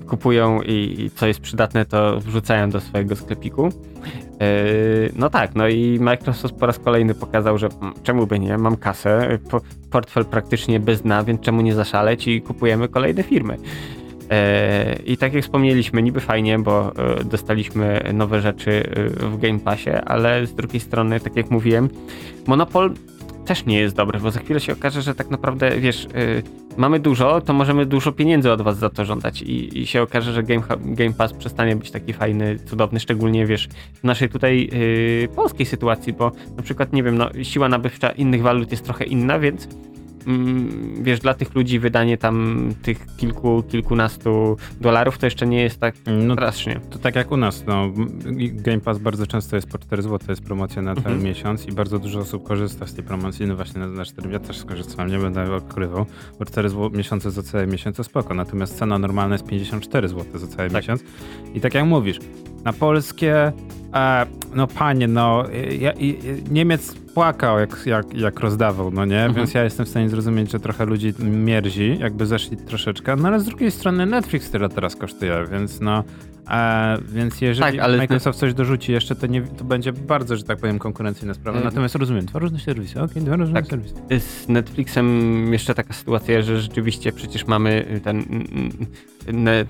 kupują i co jest przydatne, to wrzucają do swojego sklepiku. No tak, no i Microsoft po raz kolejny pokazał, że czemu by nie, mam kasę, portfel praktycznie bez dna, więc czemu nie zaszaleć i kupujemy kolejne firmy. I tak jak wspomnieliśmy, niby fajnie, bo dostaliśmy nowe rzeczy w Game Passie, ale z drugiej strony, tak jak mówiłem, monopol też nie jest dobry, bo za chwilę się okaże, że tak naprawdę, wiesz, mamy dużo, to możemy dużo pieniędzy od was za to żądać i się okaże, że Game Pass przestanie być taki fajny, cudowny, szczególnie, wiesz, w naszej tutaj polskiej sytuacji, bo na przykład, nie wiem, no, siła nabywcza innych walut jest trochę inna, więc wiesz, dla tych ludzi wydanie tam tych kilkunastu dolarów to jeszcze nie jest tak strasznie. To tak jak u nas, no, Game Pass bardzo często jest po 4 zł, to jest promocja na cały miesiąc i bardzo dużo osób korzysta z tej promocji, no właśnie na 4, ja też skorzystałem, nie będę okrywał, bo 4 zł miesiące za cały miesiąc to spoko, natomiast cena normalna jest 54 zł za cały miesiąc i tak jak mówisz, na polskie, no panie, no Niemiec płakał, jak rozdawał, no nie? Więc ja jestem w stanie zrozumieć, że trochę ludzi mierzi, jakby zeszli troszeczkę, no ale z drugiej strony Netflix tyle teraz kosztuje, więc no, więc jeżeli tak, Microsoft coś dorzuci jeszcze, to będzie bardzo, że tak powiem, konkurencyjna sprawa. Natomiast rozumiem, dwa różne serwisy, okej, dwa różne serwisy. Z Netflixem jeszcze taka sytuacja, że rzeczywiście przecież mamy ten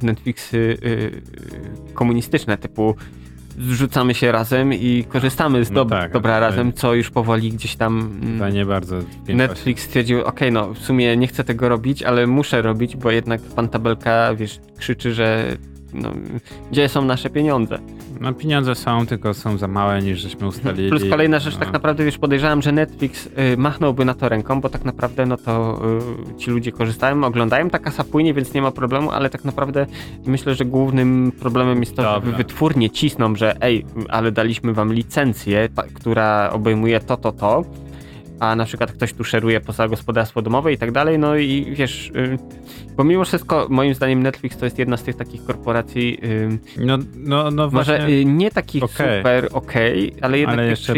Netflixy komunistyczne, typu zrzucamy się razem i korzystamy z dobra razem, co już powoli gdzieś tam... To nie bardzo. Netflix stwierdził, no w sumie nie chcę tego robić, ale muszę robić, bo jednak pan Tabelka, wiesz, krzyczy, że no, gdzie są nasze pieniądze? No pieniądze są, tylko są za małe, niż żeśmy ustalili. Plus kolejna rzecz, tak naprawdę, wiesz, podejrzewam, że Netflix machnąłby na to ręką, bo tak naprawdę no to ci ludzie korzystają, oglądają, ta kasa płynie, więc nie ma problemu, ale tak naprawdę myślę, że głównym problemem jest to, że wytwórnie cisną, że ale daliśmy wam licencję, która obejmuje to, a na przykład ktoś tu szeruje poza gospodarstwo domowe i tak dalej, no i wiesz, bo mimo wszystko moim zdaniem Netflix to jest jedna z tych takich korporacji, no właśnie, może nie takich super ale jednak ale jeszcze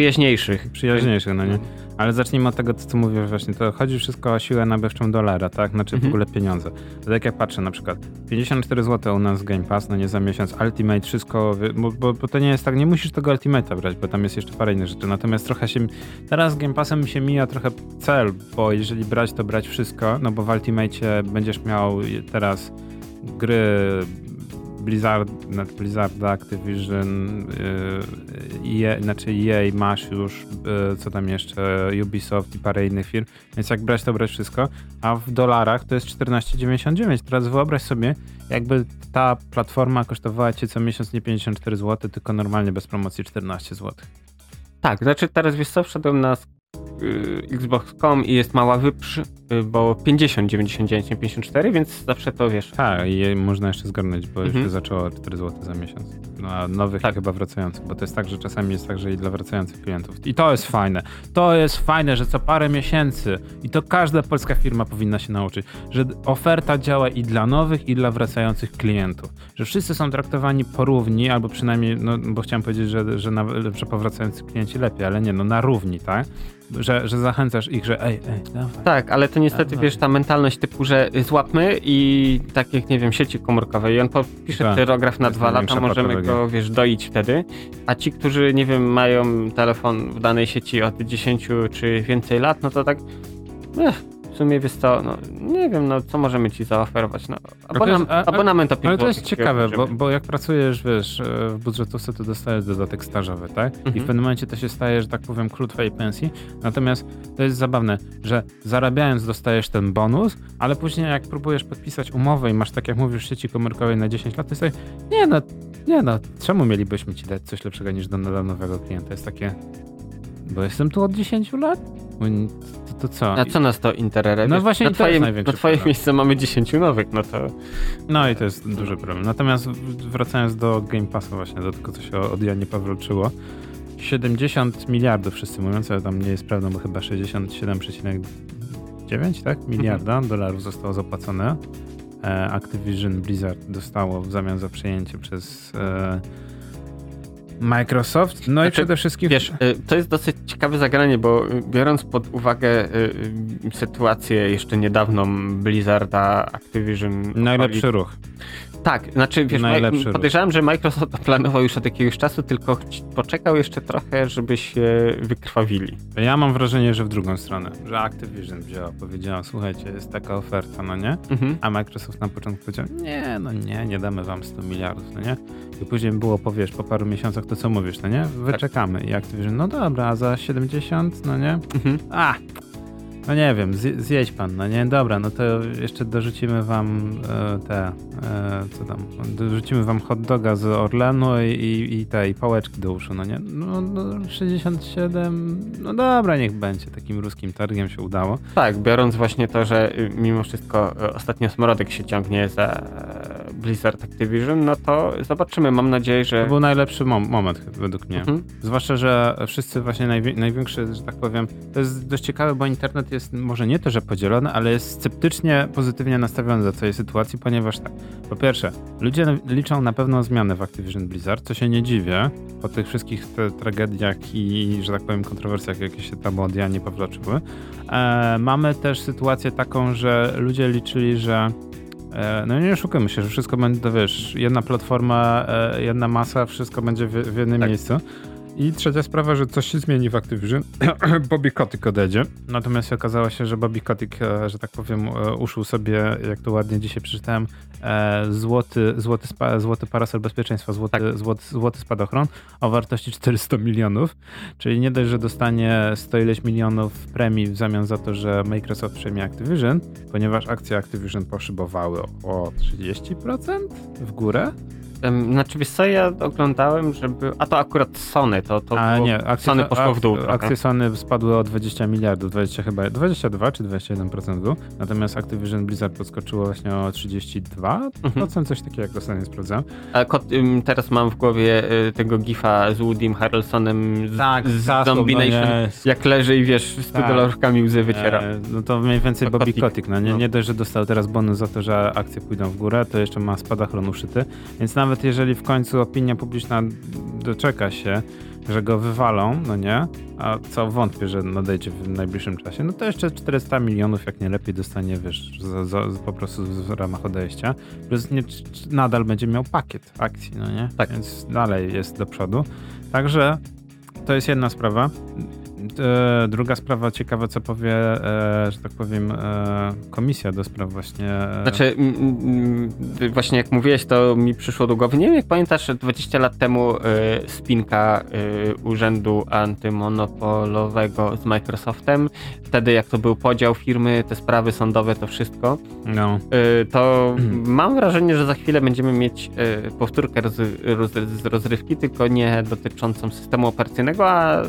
przyjaźniejszych, no nie? Ale zacznijmy od tego, co mówisz właśnie, to chodzi wszystko o siłę nabywczą dolara, tak? Znaczy w ogóle pieniądze. To jak ja patrzę na przykład, 54 zł u nas Game Pass, no nie za miesiąc, Ultimate, wszystko, bo to nie jest tak, nie musisz tego Ultimate'a brać, bo tam jest jeszcze parę innych rzeczy, natomiast trochę się, teraz z Game Passem się mija trochę cel, bo jeżeli brać, to brać wszystko, no bo w Ultimate'cie będziesz miał teraz gry Blizzarda, Activision, EA masz już, co tam jeszcze, Ubisoft i parę innych firm, więc jak brać, to brać wszystko, a w dolarach to jest 14,99. Teraz wyobraź sobie, jakby ta platforma kosztowała cię co miesiąc nie 54 zł, tylko normalnie bez promocji 14 zł. Tak, znaczy teraz, wiesz co, wszedłem na Xbox.com i jest mała wyprz bo 50, 99, nie 54, więc zawsze to wiesz. Tak, i można jeszcze zgarnąć, bo już zaczęło 4 zł za miesiąc. No a nowych tak. Chyba wracających, bo to jest tak, że czasami jest tak, że i dla wracających klientów. I to jest fajne. To jest fajne, że co parę miesięcy i to każda polska firma powinna się nauczyć, że oferta działa i dla nowych, i dla wracających klientów. Że wszyscy są traktowani porówni, albo przynajmniej, no bo chciałem powiedzieć, że powracający klienci lepiej, ale nie, no na równi, tak? Że zachęcasz ich, że ej, dawaj. Tak, ale to niestety, dawaj. Wiesz, ta mentalność typu, że złapmy i tak jak, nie wiem, sieci komórkowej i on podpisze pyrograf na 2 lata, możemy go, wiesz, doić wtedy, a ci, którzy, nie wiem, mają telefon w danej sieci od 10 czy więcej lat, no to tak, w sumie wiesz co, no nie wiem, no co możemy ci zaoferować, no abonament o 5 zł. Ale to jest ciekawe, bo jak pracujesz, wiesz, w budżetówce, to dostajesz dodatek stażowy, tak? Mhm. I w pewnym momencie to się staje, że tak powiem, klucz twojej pensji, natomiast to jest zabawne, że zarabiając dostajesz ten bonus, ale później jak próbujesz podpisać umowę i masz, tak jak mówisz, sieci komórkowej na 10 lat, to jest tak, nie no, czemu mielibyśmy ci dać coś lepszego niż do nowego klienta? Jest takie, bo jestem tu od 10 lat? To co? A co nas to interesuje? No właśnie, na twoje miejsce mamy 10 nowych, no to... No i to jest duży problem. Natomiast wracając do Game Passa właśnie, do tego, co się od Janie Pawroczyło, 70 miliardów wszyscy mówią, ale tam nie jest prawdą, bo chyba 67,9 miliarda dolarów zostało zapłacone. Activision Blizzard dostało w zamian za przejęcie przez... Microsoft, no i przede wszystkim... Wiesz, to jest dosyć ciekawe zagranie, bo biorąc pod uwagę sytuację jeszcze niedawną Blizzarda, Activision... Najlepszy ruch. Tak, znaczy wiesz, podejrzewam, że Microsoft planował już od jakiegoś czasu, tylko poczekał jeszcze trochę, żeby się wykrwawili. Ja mam wrażenie, że w drugą stronę, że Activision wzięła, powiedziała, słuchajcie, jest taka oferta, no nie? A Microsoft na początku powiedział, nie damy wam 100 miliardów, no nie? I później było, powiesz, po paru miesiącach to co mówisz, no nie? Wyczekamy. I Activision, no dobra, a za 70, no nie? No nie wiem, zjedź pan, no nie? Dobra, no to jeszcze dorzucimy wam dorzucimy wam hot doga z Orlenu i pałeczki do uszu, no nie? No 67, no dobra, niech będzie, takim ruskim targiem się udało. Tak, biorąc właśnie to, że mimo wszystko ostatnio smrodek się ciągnie za Blizzard Activision, no to zobaczymy, mam nadzieję, że... To był najlepszy moment według mnie. Zwłaszcza, że wszyscy właśnie największy, że tak powiem, to jest dość ciekawe, bo internet jest może nie to, że podzielony, ale jest sceptycznie, pozytywnie nastawiony do tej sytuacji, ponieważ tak, po pierwsze, ludzie liczą na pewną zmianę w Activision Blizzard, co się nie dziwię, po tych wszystkich tragediach i, że tak powiem, kontrowersjach, jakie się tam od Janie powlaczyły. Mamy też sytuację taką, że ludzie liczyli, że no nie oszukujmy się, że wszystko będzie, to wiesz, jedna platforma, jedna masa, wszystko będzie w jednym miejscu. I trzecia sprawa, że coś się zmieni w Activision. Bobby Kotick odejdzie. Natomiast okazało się, że Bobby Kotick, że tak powiem, uszył sobie, jak to ładnie dzisiaj przeczytałem, złoty parasol bezpieczeństwa, złoty spadochron o wartości 400 milionów. Czyli nie dość, że dostanie 100 ileś milionów premii w zamian za to, że Microsoft przejmie Activision, ponieważ akcje Activision poszybowały o 30% w górę. Znaczy wiesz co, ja oglądałem, żeby... A to akurat Sony, Sony poszło w dół. Akcje Sony spadły o 20 miliardów, 20 chyba, 22 czy 21% w dół, natomiast Activision Blizzard podskoczyło właśnie o 32%, coś takiego, jak ostatnio sprawdzałem. A teraz mam w głowie tego gifa z Woodym Harrelsonem z Zombination, jak leży i wiesz, z $100 łzy wyciera. No to mniej więcej Bobby Kotick, no nie? No. Nie dość, że dostał teraz bonus za to, że akcje pójdą w górę, to jeszcze ma spadochron uszyty, więc nawet jeżeli w końcu opinia publiczna doczeka się, że go wywalą, no nie, a co wątpię, że nadejdzie w najbliższym czasie, no to jeszcze 400 milionów, jak nie lepiej, dostanie, wiesz, po prostu w ramach odejścia, plus nadal będzie miał pakiet akcji, no nie, tak. Więc dalej jest do przodu. Także to jest jedna sprawa. Druga sprawa, ciekawa, co powie, że tak powiem, komisja do spraw właśnie... Znaczy, właśnie jak mówiłeś, to mi przyszło do głowy, nie wiem, jak pamiętasz, 20 lat temu spinka Urzędu Antymonopolowego z Microsoftem, wtedy jak to był podział firmy, te sprawy sądowe, to wszystko, no. To mam wrażenie, że za chwilę będziemy mieć powtórkę z rozrywki, tylko nie dotyczącą systemu operacyjnego, a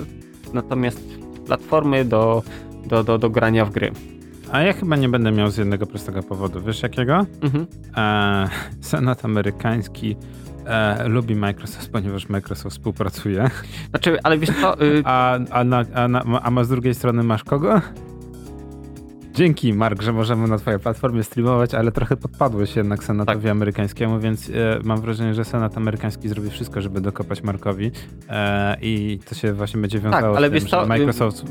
natomiast platformy do grania w gry. A ja chyba nie będę miał z jednego prostego powodu. Wiesz jakiego? Mhm. Senat amerykański lubi Microsoft, ponieważ Microsoft współpracuje. Znaczy, ale wiesz co... A z drugiej strony masz kogo? Dzięki, Mark, że możemy na twojej platformie streamować, ale trochę podpadłeś jednak Senatowi amerykańskiemu, więc mam wrażenie, że Senat amerykański zrobi wszystko, żeby dokopać Markowi i to się właśnie będzie wiązało z tym, że Microsoft,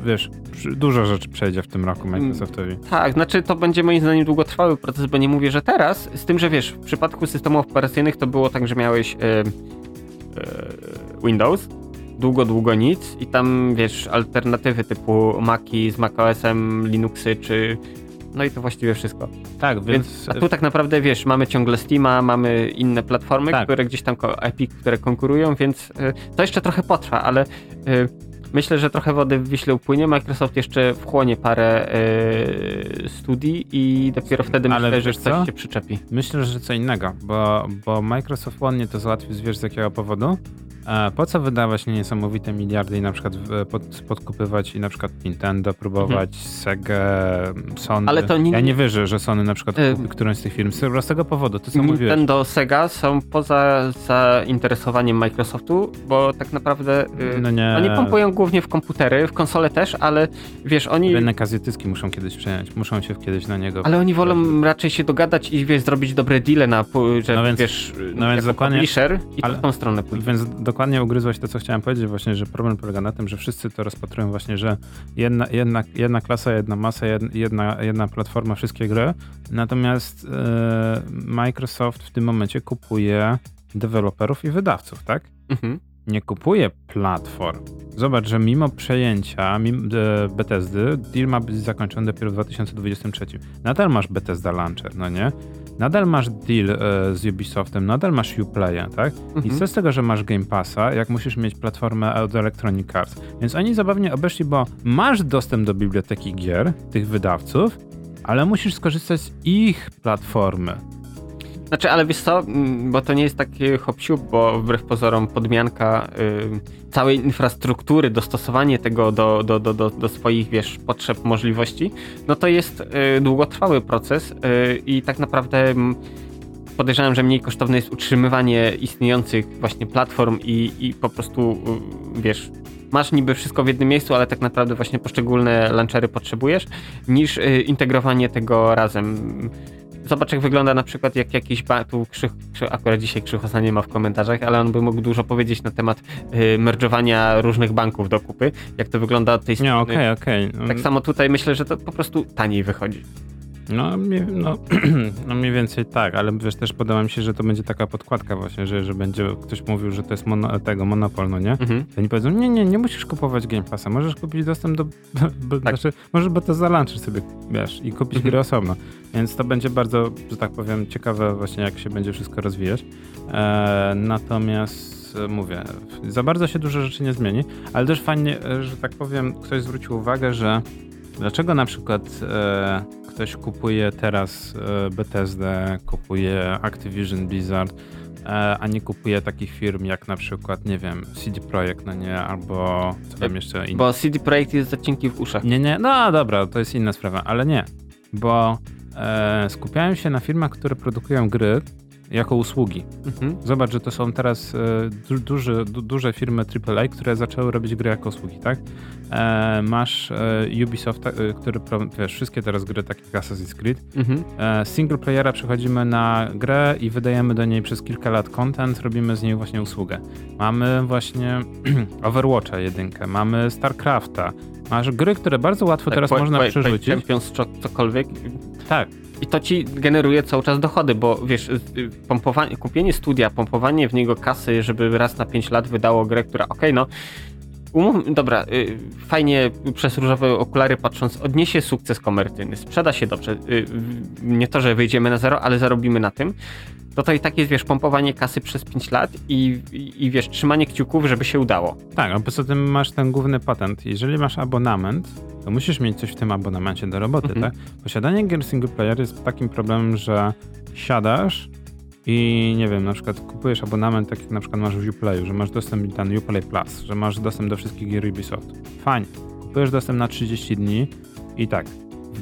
dużo rzeczy przejdzie w tym roku Microsoftowi. Tak, znaczy to będzie moim zdaniem długotrwały proces, bo nie mówię, że teraz, z tym, że w przypadku systemów operacyjnych to było tak, że miałeś Windows, długo nic i tam alternatywy typu Maci z macOS-em, Linuxy czy no i to właściwie wszystko. Tak, więc... A tu tak naprawdę mamy ciągle Steama, mamy inne platformy, które gdzieś tam Epic, które konkurują, więc to jeszcze trochę potrwa, ale myślę, że trochę wody w Wiśle upłynie. Microsoft jeszcze wchłonie parę studii i dopiero wtedy myślę, że coś się przyczepi. Myślę, że co innego, bo Microsoft ładnie to załatwił, z jakiego powodu? Po co wydawać niesamowite miliardy i na przykład podkupywać i na przykład Nintendo próbować, Sega, Sony. Ale to ja nie wierzę, że Sony na przykład kupi którąś z tych firm z tego powodu, to co mówiłeś. Nintendo, Sega są poza zainteresowaniem Microsoftu, bo tak naprawdę oni pompują głównie w komputery, w konsole też, ale oni... Rynek azjatycki muszą kiedyś przejąć, muszą się kiedyś na niego... Ale oni wolą raczej się dogadać i zrobić dobre deale dokładnie, publisher i w tą stronę pójdzie. Więc dokładnie ugryzłeś to, co chciałem powiedzieć właśnie, że problem polega na tym, że wszyscy to rozpatrują właśnie, że jedna klasa, jedna masa, jedna platforma, wszystkie gry. Natomiast Microsoft w tym momencie kupuje deweloperów i wydawców, tak? Mhm. Nie kupuje platform. Zobacz, że mimo przejęcia Bethesdy, deal ma być zakończony dopiero w 2023. Nadal masz Bethesda Launcher, no nie? Nadal masz deal z Ubisoftem, nadal masz Uplaya, tak? Mhm. I co z tego, że masz Game Passa, jak musisz mieć platformę od Electronic Arts? Więc oni zabawnie obeszli, bo masz dostęp do biblioteki gier, tych wydawców, ale musisz skorzystać z ich platformy. Znaczy, ale wiesz co, bo to nie jest taki hop-siup, bo wbrew pozorom podmianka całej infrastruktury, dostosowanie tego do swoich, potrzeb, możliwości, no to jest długotrwały proces i tak naprawdę podejrzewam, że mniej kosztowne jest utrzymywanie istniejących właśnie platform i po prostu, masz niby wszystko w jednym miejscu, ale tak naprawdę właśnie poszczególne launchery potrzebujesz, niż integrowanie tego razem. Zobacz, jak wygląda na przykład jak jakiś akurat dzisiaj Krzychosa nie ma w komentarzach, ale on by mógł dużo powiedzieć na temat merdżowania różnych banków do kupy, jak to wygląda od tej strony. No, okej. Tak samo tutaj myślę, że to po prostu taniej wychodzi. No mniej więcej tak, ale też podoba mi się, że to będzie taka podkładka właśnie, że będzie ktoś mówił, że to jest monopol, no nie? Mhm. To oni powiedzą, nie musisz kupować Game Passa, możesz kupić dostęp możesz Bethesda Launcher sobie, i kupić gry osobno. Więc to będzie bardzo, że tak powiem, ciekawe właśnie, jak się będzie wszystko rozwijać. Natomiast mówię, za bardzo się dużo rzeczy nie zmieni, ale też fajnie, że tak powiem, ktoś zwrócił uwagę, że dlaczego na przykład ktoś kupuje teraz Bethesdę, kupuje Activision Blizzard, a nie kupuje takich firm jak na przykład, CD Projekt, albo co tam jeszcze inne. Bo CD Projekt jest za cienki w uszach. No dobra, to jest inna sprawa, ale nie, bo skupiają się na firmach, które produkują gry jako usługi. Mhm. Zobacz, że to są teraz duże firmy AAA, które zaczęły robić gry jako usługi, tak? Masz Ubisoft, który wszystkie teraz gry takie jak Assassin's Creed. Mhm. Single playera przechodzimy na grę i wydajemy do niej przez kilka lat content, robimy z niej właśnie usługę. Mamy właśnie Overwatcha 1, mamy StarCrafta. Masz gry, które bardzo łatwo teraz można przerzucić. Champions, cokolwiek. Tak. I to ci generuje cały czas dochody, bo kupienie studia, pompowanie w niego kasy, żeby raz na 5 lat wydało grę, która fajnie przez różowe okulary patrząc, odniesie sukces komercyjny, sprzeda się dobrze. Nie to, że wyjdziemy na zero, ale zarobimy na tym. To i tak jest, pompowanie kasy przez 5 lat i trzymanie kciuków, żeby się udało. Tak, a poza tym masz ten główny patent. Jeżeli masz abonament, to musisz mieć coś w tym abonamencie do roboty, tak? Posiadanie gier single player jest takim problemem, że siadasz i na przykład kupujesz abonament, tak jak na przykład masz w Uplayu, że masz dostęp do Uplay Plus, że masz dostęp do wszystkich gier Ubisoftu. Fajnie. Kupujesz dostęp na 30 dni i tak.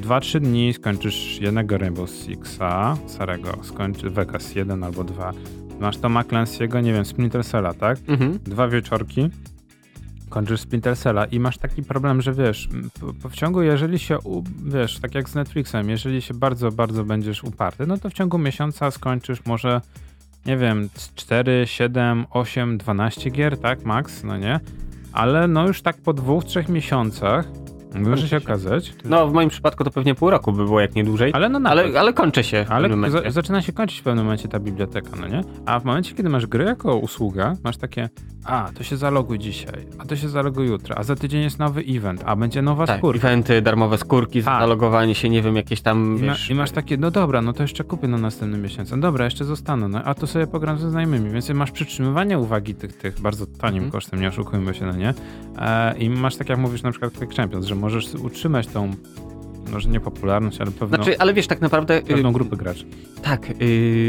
2-3 dni skończysz jednego Rainbow Sixa, starego, skończysz Vegas 1 albo 2. Masz Toma Clancy'ego, nie wiem, Splinter Cella, tak? Mhm. 2 wieczorki, kończysz Splinter Cella i masz taki problem, że wiesz, w ciągu, jeżeli się, wiesz, tak jak z Netflixem, jeżeli się bardzo, bardzo będziesz uparty, no to w ciągu miesiąca skończysz może, nie wiem, 4, 7, 8, 12 gier, tak, max, no nie? Ale no już tak po 2-3 miesiącach może się okazać. No w moim przypadku to pewnie pół roku by było, jak nie dłużej. Ale, no ale kończy się w pewnym momencie. Zaczyna się kończyć w pewnym momencie ta biblioteka, no nie? A w momencie, kiedy masz gry jako usługa, masz takie, a to się zaloguj dzisiaj, a to się zaloguj jutro, a za tydzień jest nowy event, a będzie nowa skórka. Tak, eventy, darmowe skórki, zalogowanie się, nie wiem, jakieś tam... I masz takie, no dobra, no to jeszcze kupię na następny miesiąc, no dobra, jeszcze zostanę, no a to sobie pogram ze znajomymi, więc masz przytrzymywanie uwagi tych bardzo tanim kosztem, nie oszukujmy się, no nie? I masz, tak jak mówisz, na przykład Quick Champions, że możesz utrzymać tą, może nie popularność, ale pewną... Znaczy, ale wiesz, tak naprawdę... Pewną grupę graczy. Tak,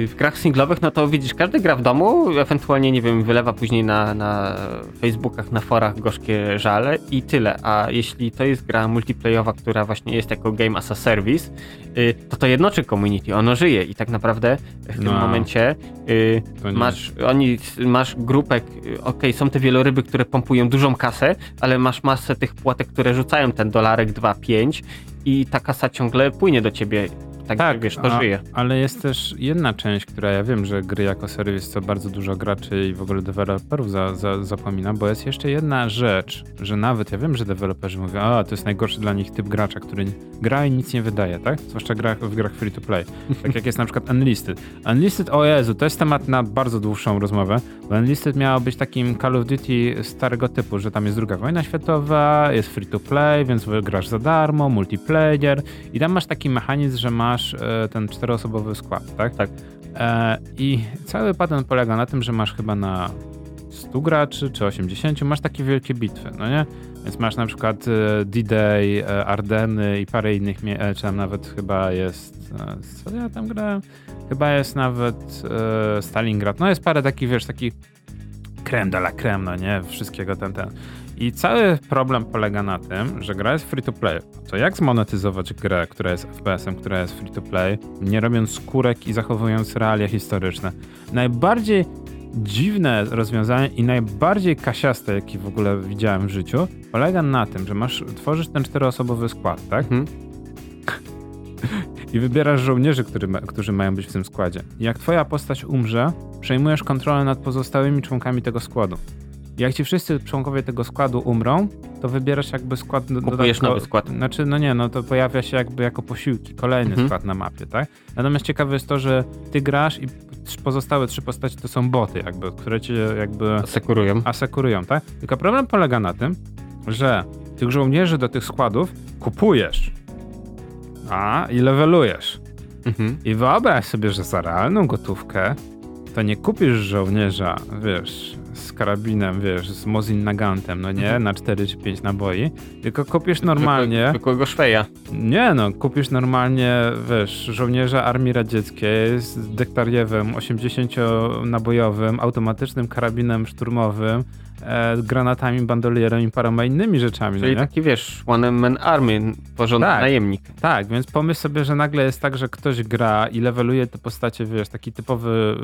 w grach singlowych, no to widzisz, każdy gra w domu, ewentualnie, nie wiem, wylewa później na Facebookach, na forach gorzkie żale i tyle. A jeśli to jest gra multiplayowa, która właśnie jest jako game as a service, to jednoczy community, ono żyje i tak naprawdę w tym momencie masz grupę, okej, są te wieloryby, które pompują dużą kasę, ale masz masę tych płatek, które rzucają ten dolarek, 2, 5 i ta kasa ciągle płynie do ciebie. Tak, wiesz, to żyje. Ale jest też jedna część, która, ja wiem, że gry jako serwis to bardzo dużo graczy i w ogóle deweloperów zapomina, bo jest jeszcze jedna rzecz, że nawet ja wiem, że deweloperzy mówią, a to jest najgorszy dla nich typ gracza, który gra i nic nie wydaje, tak? Zwłaszcza w grach free to play. Tak jak jest na przykład Unlisted. Unlisted, o Jezu, to jest temat na bardzo dłuższą rozmowę, bo Unlisted miało być takim Call of Duty starego typu, że tam jest II wojna światowa, jest free to play, więc grasz za darmo, multiplayer i tam masz taki mechanizm, że masz ten 4-osobowy skład, tak? Tak. I cały patent polega na tym, że masz chyba na 100 graczy, czy 80, masz takie wielkie bitwy, no nie? Więc masz na przykład D-Day, Ardeny i parę innych, czy tam nawet chyba jest, co ja tam grałem? Chyba jest nawet Stalingrad, no jest parę takich, wiesz, taki creme de la creme, no nie? Wszystkiego ten. I cały problem polega na tym, że gra jest free to play. To jak zmonetyzować grę, która jest FPS-em, która jest free to play, nie robiąc skórek i zachowując realia historyczne? Najbardziej dziwne rozwiązanie i najbardziej kasiaste, jakie w ogóle widziałem w życiu, polega na tym, że tworzysz ten 4-osobowy skład, tak? I wybierasz żołnierzy, którzy mają być w tym składzie. Jak twoja postać umrze, przejmujesz kontrolę nad pozostałymi członkami tego składu. Jak ci wszyscy członkowie tego składu umrą, to wybierasz jakby skład... Kupujesz nowy skład. Znaczy, no nie, no to pojawia się jakby jako posiłki, kolejny skład na mapie, tak? Natomiast ciekawe jest to, że ty grasz i pozostałe 3 postacie to są boty jakby, które cię jakby... Asekurują, tak? Tylko problem polega na tym, że tych żołnierzy do tych składów kupujesz i levelujesz. I wyobraź sobie, że za realną gotówkę to nie kupisz żołnierza, wiesz... z karabinem, wiesz, z Mosin Nagantem, no nie, na 4 czy 5 naboi, tylko kupisz normalnie... Zwykłego szweja. Nie, no, kupisz normalnie, wiesz, żołnierza Armii Radzieckiej z Dektariewem 80-nabojowym, automatycznym karabinem szturmowym, granatami, bandolierem i paroma innymi rzeczami. Czyli no taki, wiesz, one man army, porządny najemnik. Tak, więc pomyśl sobie, że nagle jest tak, że ktoś gra i leveluje te postacie, wiesz, taki typowy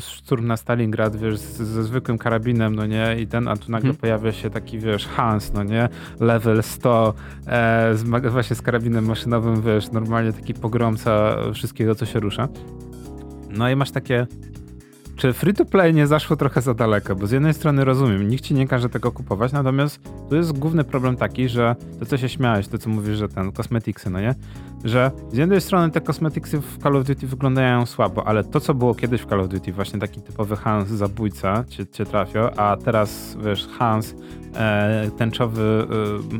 szturm na Stalingrad, wiesz, ze zwykłym karabinem, no nie, i ten, a tu nagle pojawia się taki, wiesz, Hans, no nie, level 100, właśnie z karabinem maszynowym, wiesz, normalnie taki pogromca wszystkiego, co się rusza. No i masz takie... Czy free to play nie zaszło trochę za daleko? Bo z jednej strony rozumiem, nikt ci nie każe tego kupować, natomiast tu jest główny problem taki, że to, co się śmiałeś, to co mówisz, że ten kosmetyksy, no nie? Że z jednej strony te kosmetyksy w Call of Duty wyglądają słabo, ale to, co było kiedyś w Call of Duty, właśnie taki typowy Hans zabójca cię trafił, a teraz, wiesz, Hans tęczowy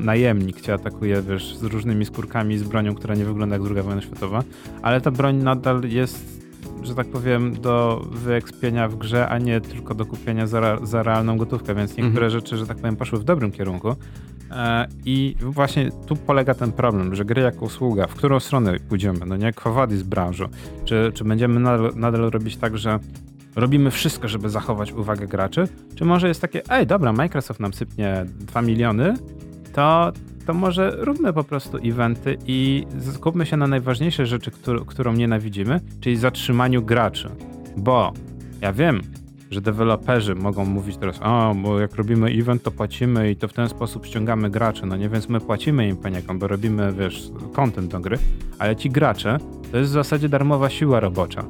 najemnik cię atakuje, wiesz, z różnymi skórkami, z bronią, która nie wygląda jak II wojna światowa, ale ta broń nadal jest, że tak powiem, do wyekspienia w grze, a nie tylko do kupienia za realną gotówkę, więc niektóre rzeczy, że tak powiem, poszły w dobrym kierunku. I właśnie tu polega ten problem, że gry jako usługa, w którą stronę pójdziemy, no nie, kwawadi z branżu, czy będziemy nadal robić tak, że robimy wszystko, żeby zachować uwagę graczy, czy może jest takie, ej, dobra, Microsoft nam sypnie 2 miliony, to to może róbmy po prostu eventy i skupmy się na najważniejszej rzeczy, którą nienawidzimy, czyli zatrzymaniu graczy. Bo ja wiem, że deweloperzy mogą mówić teraz, bo jak robimy event, to płacimy i to w ten sposób ściągamy graczy, no nie, więc my płacimy im paniakom, bo robimy, content do gry, ale ci gracze to jest w zasadzie darmowa siła robocza.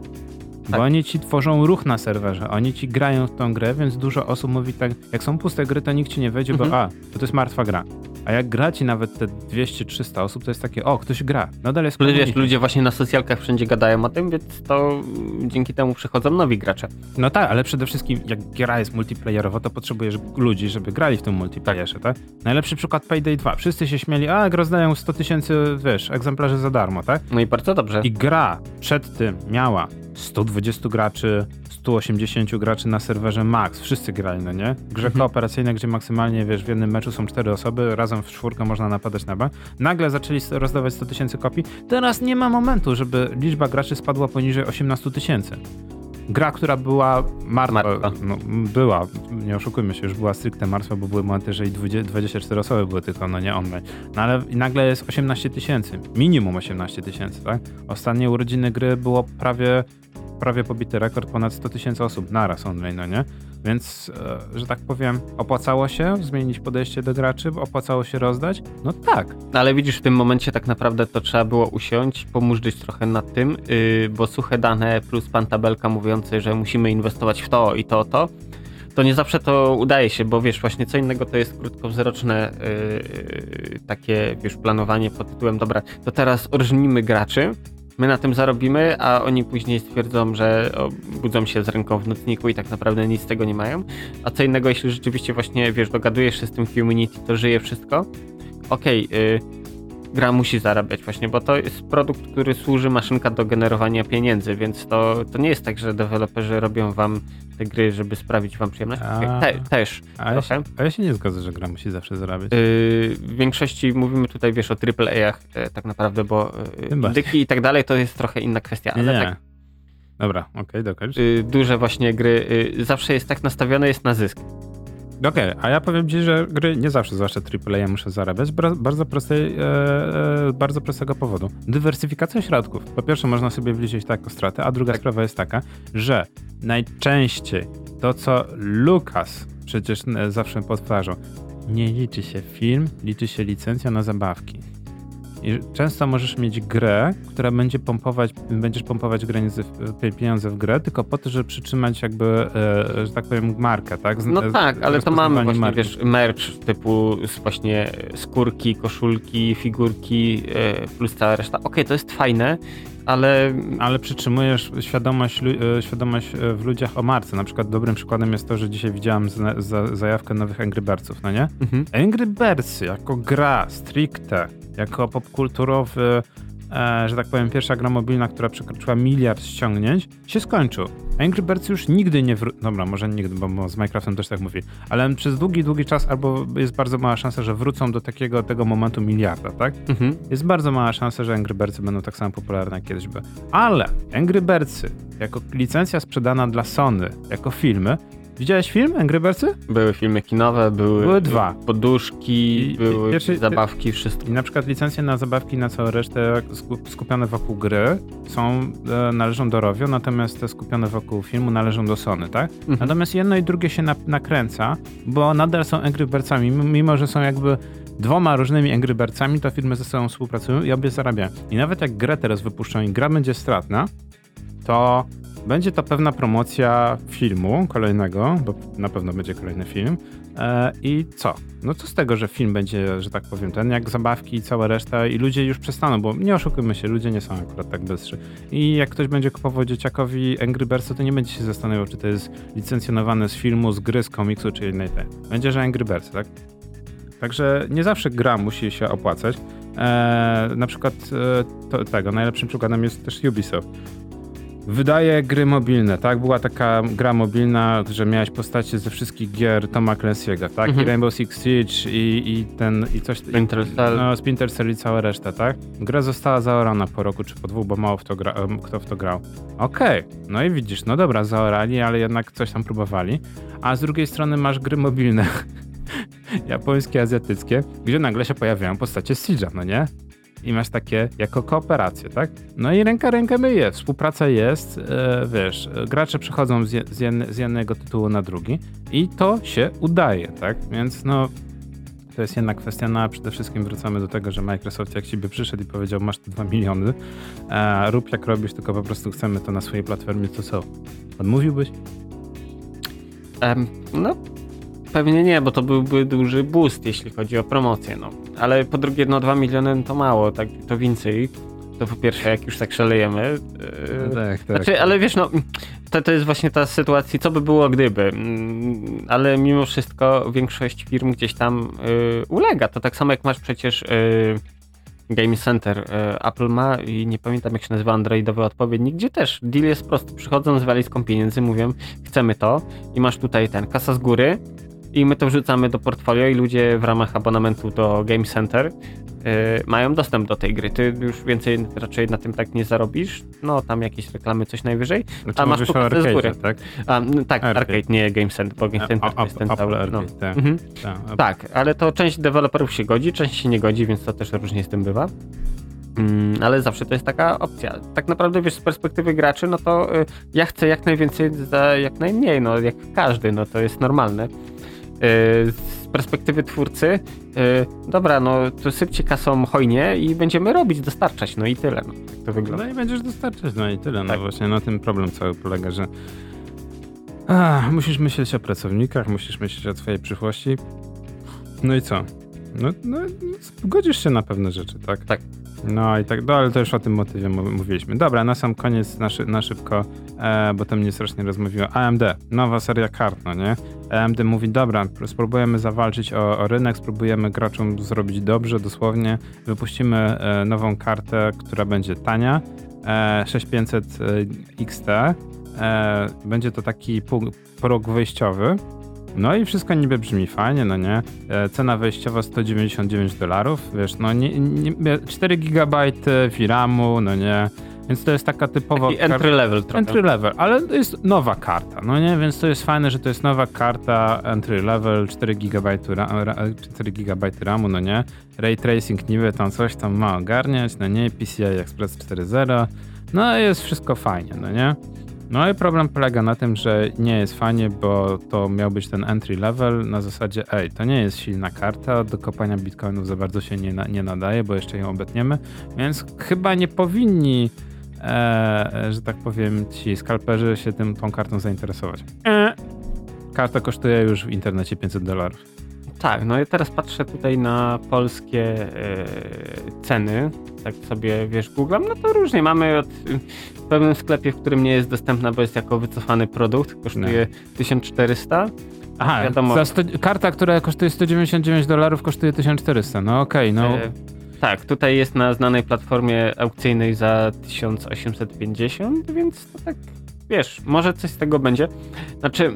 Bo oni ci tworzą ruch na serwerze, oni ci grają w tą grę, więc dużo osób mówi tak, jak są puste gry, to nikt ci nie wejdzie, bo to jest martwa gra. A jak gra ci nawet te 200-300 osób, to jest takie, ktoś gra. Nadal jest komunikacja. Wiesz, ludzie właśnie na socjalkach wszędzie gadają o tym, więc to dzięki temu przychodzą nowi gracze. No tak, ale przede wszystkim jak gra jest multiplayerowa, to potrzebujesz ludzi, żeby grali w tym multiplayerze, tak? Najlepszy przykład Payday 2. Wszyscy się śmieli, rozdają 100 000, egzemplarzy za darmo, tak? No i bardzo dobrze. I gra przed tym miała 120 graczy, 180 graczy na serwerze max, wszyscy grali, no nie? Grze kooperacyjne, gdzie maksymalnie, w jednym meczu są 4 osoby, razem w czwórkę można napadać na bank. Nagle zaczęli rozdawać 100 000 kopii. Teraz nie ma momentu, żeby liczba graczy spadła poniżej 18 000. Gra, która była martwa. No, była, nie oszukujmy się, już była stricte martwa, bo były momenty, że i 24 osoby były tylko, no nie online. No ale nagle jest 18 000, minimum 18 000, tak? Ostatnie urodziny gry było prawie pobity rekord, ponad 100 000 osób naraz online, no nie? Więc, że tak powiem, opłacało się zmienić podejście do graczy, opłacało się rozdać? No tak. Ale widzisz, w tym momencie tak naprawdę to trzeba było usiąść, pomóżdżyć trochę nad tym, bo suche dane plus pan tabelka mówiące, że musimy inwestować w to i to, to nie zawsze to udaje się, bo wiesz, właśnie co innego to jest krótkowzroczne takie, wiesz, planowanie pod tytułem, dobra, to teraz orżnijmy graczy, my na tym zarobimy, a oni później stwierdzą, że budzą się z ręką w nocniku i tak naprawdę nic z tego nie mają. A co innego, jeśli rzeczywiście właśnie, wiesz, dogadujesz się z tym community, to żyje wszystko. Okej, gra musi zarabiać właśnie, bo to jest produkt, który służy maszynka do generowania pieniędzy, więc to nie jest tak, że deweloperzy robią wam te gry, żeby sprawić wam przyjemność. Ja się nie zgodzę, że gra musi zawsze zarabiać. W większości mówimy tutaj, wiesz, o AAA-ach tak naprawdę, bo indyki i tak dalej to jest trochę inna kwestia, ale nie. Tak. Dobra, okej, dokończ. Duże właśnie gry zawsze jest tak nastawione, jest na zysk. Okej, a ja powiem ci, że gry nie zawsze, zwłaszcza AAA, muszę zarabiać z bardzo prostego powodu. Dywersyfikacja środków. Po pierwsze można sobie wliczyć taką stratę, a druga sprawa jest taka, że najczęściej to, co Lucas przecież zawsze powtarzał, nie liczy się film, liczy się licencja na zabawki. I często możesz mieć grę, która będziesz pompować pieniądze w grę, tylko po to, żeby przytrzymać jakby, że tak powiem, markę, tak? Ale to mamy właśnie, wiesz, merch typu właśnie skórki, koszulki, figurki, plus cała reszta. Okej, to jest fajne, ale przytrzymujesz świadomość w ludziach o marce. Na przykład dobrym przykładem jest to, że dzisiaj widziałem zajawkę nowych Angry Birdsów, no nie? Mhm. Angry Birds jako gra stricte, jako popkulturowy, że tak powiem, pierwsza gra mobilna, która przekroczyła 1 miliard ściągnięć, się skończył. Angry Birds już nigdy nie wróci. Dobra, może nigdy, bo z Minecraftem też tak mówi, ale przez długi czas albo jest bardzo mała szansa, że wrócą do tego momentu 1 miliarda, tak? Mhm. Jest bardzo mała szansa, że Angry Birdsy będą tak samo popularne jak kiedyś były. Ale Angry Birdsy, jako licencja sprzedana dla Sony, jako filmy. Widziałeś film Angry Birdsy? Były filmy kinowe, były dwa. Poduszki, były zabawki, wszystko. I na przykład licencje na zabawki, na całą resztę skupione wokół gry należą do Rovio, natomiast te skupione wokół filmu należą do Sony, tak? Mhm. Natomiast jedno i drugie się nakręca, bo nadal są Angry Birdsami, mimo że są jakby dwoma różnymi Angry Birdsami, to firmy ze sobą współpracują i obie zarabiają. I nawet jak grę teraz wypuszczą i gra będzie stratna, to będzie to pewna promocja filmu kolejnego, bo na pewno będzie kolejny film. I co? No co z tego, że film będzie, że tak powiem, ten jak zabawki i cała reszta i ludzie już przestaną, bo nie oszukujmy się, ludzie nie są akurat tak bystrzy. I jak ktoś będzie kupował dzieciakowi Angry Birds, to nie będzie się zastanawiał, czy to jest licencjonowane z filmu, z gry, z komiksu, czy innej tej. Będzie, że Angry Birds, tak? Także nie zawsze gra musi się opłacać. Na przykład najlepszym przykładem jest też Ubisoft. Wydaje gry mobilne, tak? Była taka gra mobilna, że miałeś postacie ze wszystkich gier Toma Clancy'ego, tak? Mhm. I Rainbow Six Siege Splinter Cell i cała reszta, tak? Gra została zaorana po roku czy po 2, bo mało kto w to grał. Okej, no i widzisz, no dobra, zaorali, ale jednak coś tam próbowali. A z drugiej strony masz gry mobilne japońskie, azjatyckie, gdzie nagle się pojawiają postacie z Siege'a, no nie? I masz takie jako kooperacje, tak? No i ręka myje, współpraca jest, wiesz, gracze przychodzą z jednego tytułu na drugi i to się udaje, tak? Więc no, to jest jedna kwestia, no a przede wszystkim wracamy do tego, że Microsoft jak siebie przyszedł i powiedział, masz te 2 miliony, rób jak robisz, tylko po prostu chcemy to na swojej platformie, to co? Odmówiłbyś? No, pewnie nie, bo to byłby duży boost, jeśli chodzi o promocję, no. Ale po drugie, no 2 miliony to mało, tak, to więcej. To po pierwsze, jak już tak szalejemy. No tak. Znaczy, ale wiesz, no, to jest właśnie ta sytuacja, co by było gdyby. Ale mimo wszystko większość firm gdzieś tam ulega. To tak samo jak masz przecież Game Center. Apple ma i nie pamiętam jak się nazywa androidowy odpowiednik, gdzie też deal jest prosty. Przychodzą z walizką pieniędzy, mówią, chcemy to i masz tutaj ten, kasa z góry. I my to wrzucamy do portfolio i ludzie w ramach abonamentu do Game Center mają dostęp do tej gry. Ty już więcej raczej na tym tak nie zarobisz. No tam jakieś reklamy, coś najwyżej. Znaczy, a masz pokazę z góry. Tak, tak arcade, nie Game Center, bo Game Center jest ten cały. No. Tak, ale to część deweloperów się godzi, część się nie godzi, więc to też różnie z tym bywa. Ale zawsze to jest taka opcja. Tak naprawdę wiesz, z perspektywy graczy, no to ja chcę jak najwięcej za jak najmniej, no jak każdy, no to jest normalne. Z perspektywy twórcy, dobra, no to sypcie kasą hojnie i będziemy robić, dostarczać, no i tyle. No, tak to wygląda. No i będziesz dostarczać, no i tyle. Tak. No właśnie, no ten problem cały polega, że musisz myśleć o pracownikach, musisz myśleć o twojej przyszłości. No i co? No zgodzisz się na pewne rzeczy, tak? Tak. No i tak, no, ale to już o tym motywie mówiliśmy. Dobra, na sam koniec na szybko, bo to mnie strasznie rozmówiło. AMD, nowa seria kart, no nie? AMD mówi, dobra, spróbujemy zawalczyć o rynek, spróbujemy graczom zrobić dobrze, dosłownie. Wypuścimy nową kartę, która będzie tania, 6500 XT. Będzie to taki próg wyjściowy. No i wszystko niby brzmi fajnie, no nie? Cena wejściowa $199, wiesz, no nie 4 GB VRAM-u, no nie? Więc to jest taka typowa... Taki entry level trochę. Entry level, ale to jest nowa karta, no nie? Więc to jest fajne, że to jest nowa karta entry level, 4 GB RAM-u, no nie? Ray Tracing niby tam coś tam ma ogarniać, no nie? PCI Express 4.0, no jest wszystko fajnie, no nie? No i problem polega na tym, że nie jest fajnie, bo to miał być ten entry level na zasadzie to nie jest silna karta, do kopania bitcoinów za bardzo się nie nadaje, bo jeszcze ją obetniemy, więc chyba nie powinni, że tak powiem, ci skalperzy się tą kartą zainteresować. Karta kosztuje już w internecie $500. Tak, no ja teraz patrzę tutaj na polskie ceny, tak sobie wiesz googlam, no to różnie mamy w pewnym sklepie, w którym nie jest dostępna, bo jest jako wycofany produkt, kosztuje 1400. Aha, wiadomo, karta, która kosztuje $199 kosztuje 1400, no okej, no. Tak, tutaj jest na znanej platformie aukcyjnej za 1850, więc to tak, wiesz, może coś z tego będzie. Znaczy...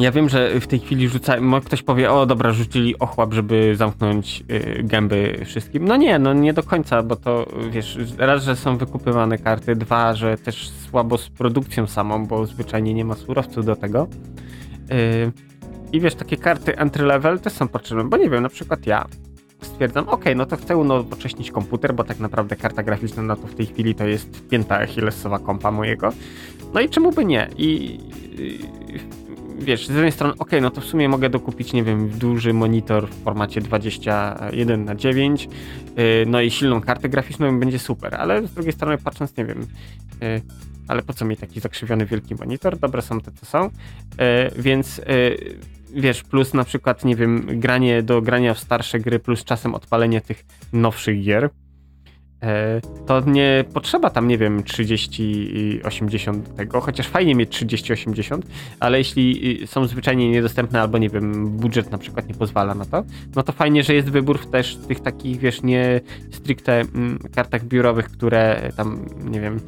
Ja wiem, że w tej chwili rzucają, ktoś powie, o dobra, rzucili ochłap, żeby zamknąć gęby wszystkim. No nie do końca, bo to wiesz, raz, że są wykupywane karty, dwa, że też słabo z produkcją samą, bo zwyczajnie nie ma surowców do tego. I wiesz, takie karty entry level też są potrzebne, bo nie wiem, na przykład ja stwierdzam, no to chcę unowocześnić komputer, bo tak naprawdę karta graficzna no to w tej chwili to jest pięta achillesowa kompa mojego. No i czemu by nie? Wiesz, z jednej strony, no to w sumie mogę dokupić, nie wiem, duży monitor w formacie 21:9, no i silną kartę graficzną będzie super, ale z drugiej strony patrząc, nie wiem, ale po co mi taki zakrzywiony wielki monitor? Dobre są te, co są, więc wiesz, plus na przykład, nie wiem, grania w starsze gry, plus czasem odpalenie tych nowszych gier, to nie potrzeba tam, nie wiem, 3080 tego, chociaż fajnie mieć 3080, ale jeśli są zwyczajnie niedostępne albo, nie wiem, budżet na przykład nie pozwala na to, no to fajnie, że jest wybór też tych takich, wiesz, nie stricte kartach biurowych, które tam, nie wiem,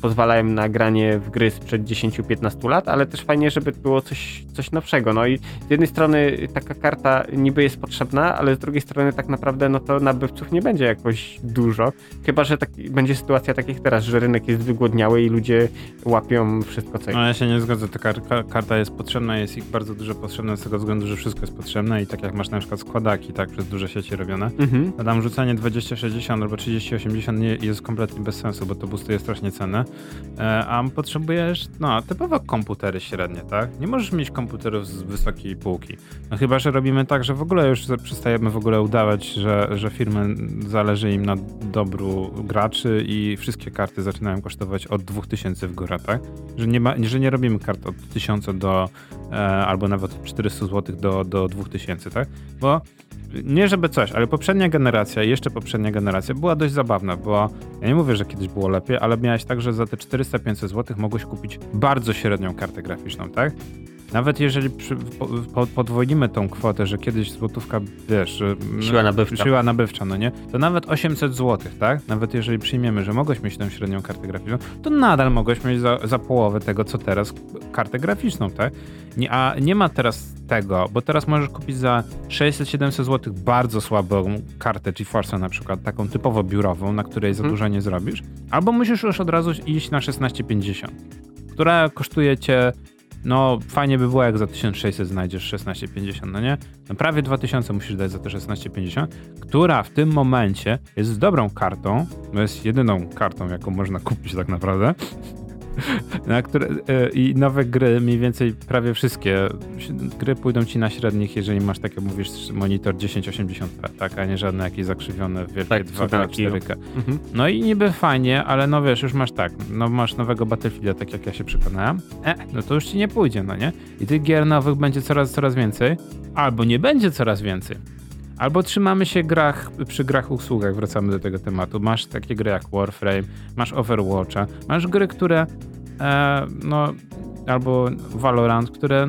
pozwalają na granie w gry sprzed 10-15 lat, ale też fajnie, żeby było coś nowszego. No i z jednej strony taka karta niby jest potrzebna, ale z drugiej strony tak naprawdę no to nabywców nie będzie jakoś dużo, chyba że będzie sytuacja tak jak teraz, że rynek jest wygłodniały i ludzie łapią wszystko, co jest. No ja się nie zgodzę, ta karta jest potrzebna, jest ich bardzo dużo potrzebne z tego względu, że wszystko jest potrzebne i tak jak masz na przykład składaki, tak, przez duże sieci robione, to tam rzucanie 2060 albo 3080 nie jest kompletnie bez sensu, bo to boostuje strasznie cenę, a potrzebujesz typowo komputery średnie, tak? Nie możesz mieć komputerów z wysokiej półki. No chyba że robimy tak, że w ogóle już przestajemy w ogóle udawać, że firmy zależy im na dobru graczy i wszystkie karty zaczynają kosztować od 2000 w górę, tak? Że nie robimy kart od 1000 do albo nawet 400 zł do 2000, tak? Bo nie żeby coś, ale poprzednia generacja była dość zabawna, bo ja nie mówię, że kiedyś było lepiej, ale miałeś tak, że za te 400-500 zł mogłeś kupić bardzo średnią kartę graficzną, tak? Nawet jeżeli podwoimy tą kwotę, że kiedyś złotówka, wiesz... Siła nabywcza, no nie? To nawet 800 zł, tak? Nawet jeżeli przyjmiemy, że mogłeś mieć tę średnią kartę graficzną, to nadal mogłeś mieć za połowę tego, co teraz, kartę graficzną, tak? A nie ma teraz tego, bo teraz możesz kupić za 600-700 zł bardzo słabą kartę GeForce'a na przykład, taką typowo biurową, na której za dużo nie zrobisz, albo musisz już od razu iść na 1650, która kosztuje cię... No fajnie by było, jak za 1600 znajdziesz 1650, no nie? No prawie 2000 musisz dać za te 1650, która w tym momencie jest dobrą kartą, bo jest jedyną kartą, jaką można kupić tak naprawdę. I nowe gry, mniej więcej prawie wszystkie gry pójdą ci na średnich, jeżeli masz, tak jak mówisz, monitor 1080p, tak, a nie żadne jakieś zakrzywione wielkie, tak, 2K, 4K. No i niby fajnie, ale no wiesz, już masz masz nowego Battlefielda, tak jak ja się przekonałem, no to już ci nie pójdzie, no nie? I tych gier nowych będzie coraz więcej, albo nie będzie coraz więcej. Albo trzymamy się przy grach usługach, wracamy do tego tematu. Masz takie gry jak Warframe, masz Overwatcha, masz gry, które albo Valorant, które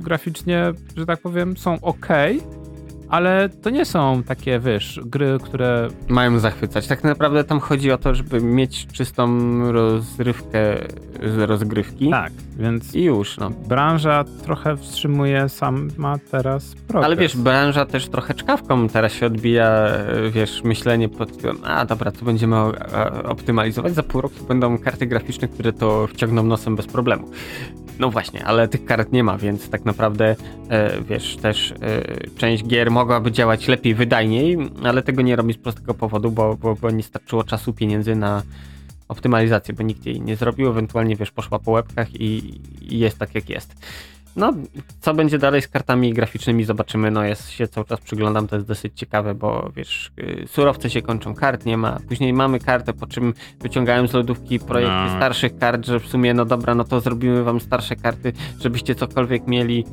graficznie, że tak powiem, są okej, ale to nie są takie, wiesz, gry, które... mają zachwycać. Tak naprawdę tam chodzi o to, żeby mieć czystą rozrywkę z rozgrywki. Tak, więc... I już, Branża trochę wstrzymuje sama teraz progres. Ale wiesz, branża też trochę czkawką teraz się odbija, wiesz, myślenie pod tym, dobra, to będziemy optymalizować, za pół roku będą karty graficzne, które to wciągną nosem bez problemu. No właśnie, ale tych kart nie ma, więc tak naprawdę, wiesz, też część gier mogłaby działać lepiej, wydajniej, ale tego nie robi z prostego powodu, bo nie starczyło czasu, pieniędzy na optymalizację, bo nikt jej nie zrobił, ewentualnie, wiesz, poszła po łebkach i jest tak, jak jest. No, co będzie dalej z kartami graficznymi, zobaczymy, się cały czas przyglądam, to jest dosyć ciekawe, bo wiesz, surowce się kończą, kart nie ma, później mamy kartę, po czym wyciągają z lodówki projekty starszych kart, że w sumie, to zrobimy wam starsze karty, żebyście cokolwiek mieli.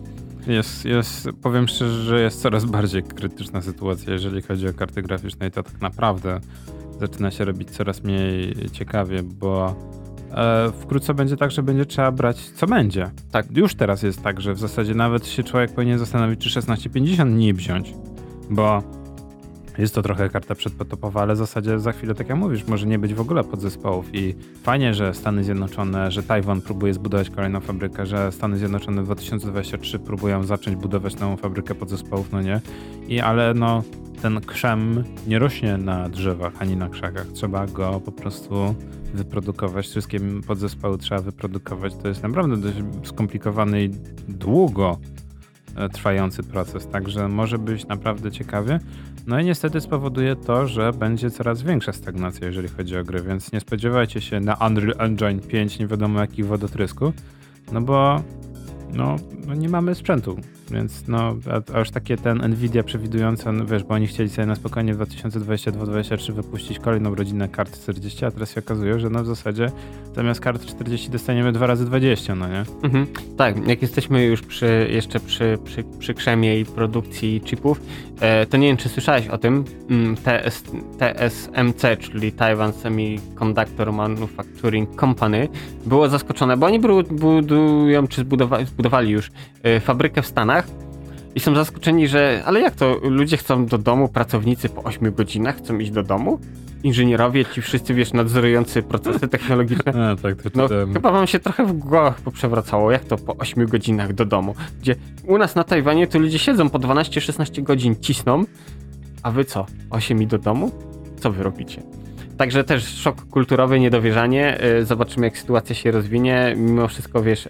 Powiem szczerze, że jest coraz bardziej krytyczna sytuacja, jeżeli chodzi o karty graficzne i to tak naprawdę zaczyna się robić coraz mniej ciekawie, bo wkrótce będzie tak, że będzie trzeba brać co będzie. Tak, już teraz jest tak, że w zasadzie nawet się człowiek powinien zastanowić, czy 1650 nie wziąć, bo jest to trochę karta przedpotopowa, ale w zasadzie za chwilę, tak jak mówisz, może nie być w ogóle podzespołów i fajnie, że Stany Zjednoczone, że Tajwan próbuje zbudować kolejną fabrykę, że Stany Zjednoczone w 2023 próbują zacząć budować nową fabrykę podzespołów, ale ten krzem nie rośnie na drzewach ani na krzakach, trzeba go po prostu wyprodukować, wszystkie podzespoły trzeba wyprodukować, to jest naprawdę dość skomplikowany i długo trwający proces, także może być naprawdę ciekawie. No i niestety spowoduje to, że będzie coraz większa stagnacja, jeżeli chodzi o gry, więc nie spodziewajcie się na Unreal Engine 5 nie wiadomo jakich wodotrysków, bo nie mamy sprzętu, więc a już takie ten Nvidia przewidująca, bo oni chcieli sobie na spokojnie w 2022-2023 wypuścić kolejną rodzinę kart 40, a teraz się okazuje, że w zasadzie zamiast kart 40 dostaniemy 2x20, nie? Tak, jak jesteśmy już przy krzemie i produkcji chipów, to nie wiem, czy słyszałeś o tym, TSMC, czyli Taiwan Semiconductor Manufacturing Company, było zaskoczone, bo oni budują, czy zbudowali już fabrykę w Stanach, i są zaskoczeni, że ale jak to, ludzie chcą do domu, pracownicy po 8 godzinach chcą iść do domu? Inżynierowie, ci wszyscy, wiesz, nadzorujący procesy technologiczne. A, tak, no, chyba wam się trochę w głowach poprzewracało, jak to po 8 godzinach do domu. Gdzie u nas na Tajwanie to ludzie siedzą po 12-16 godzin, cisną, a wy co, 8 i do domu? Co wy robicie? Także też szok kulturowy, niedowierzanie. Zobaczymy, jak sytuacja się rozwinie. Mimo wszystko, wiesz,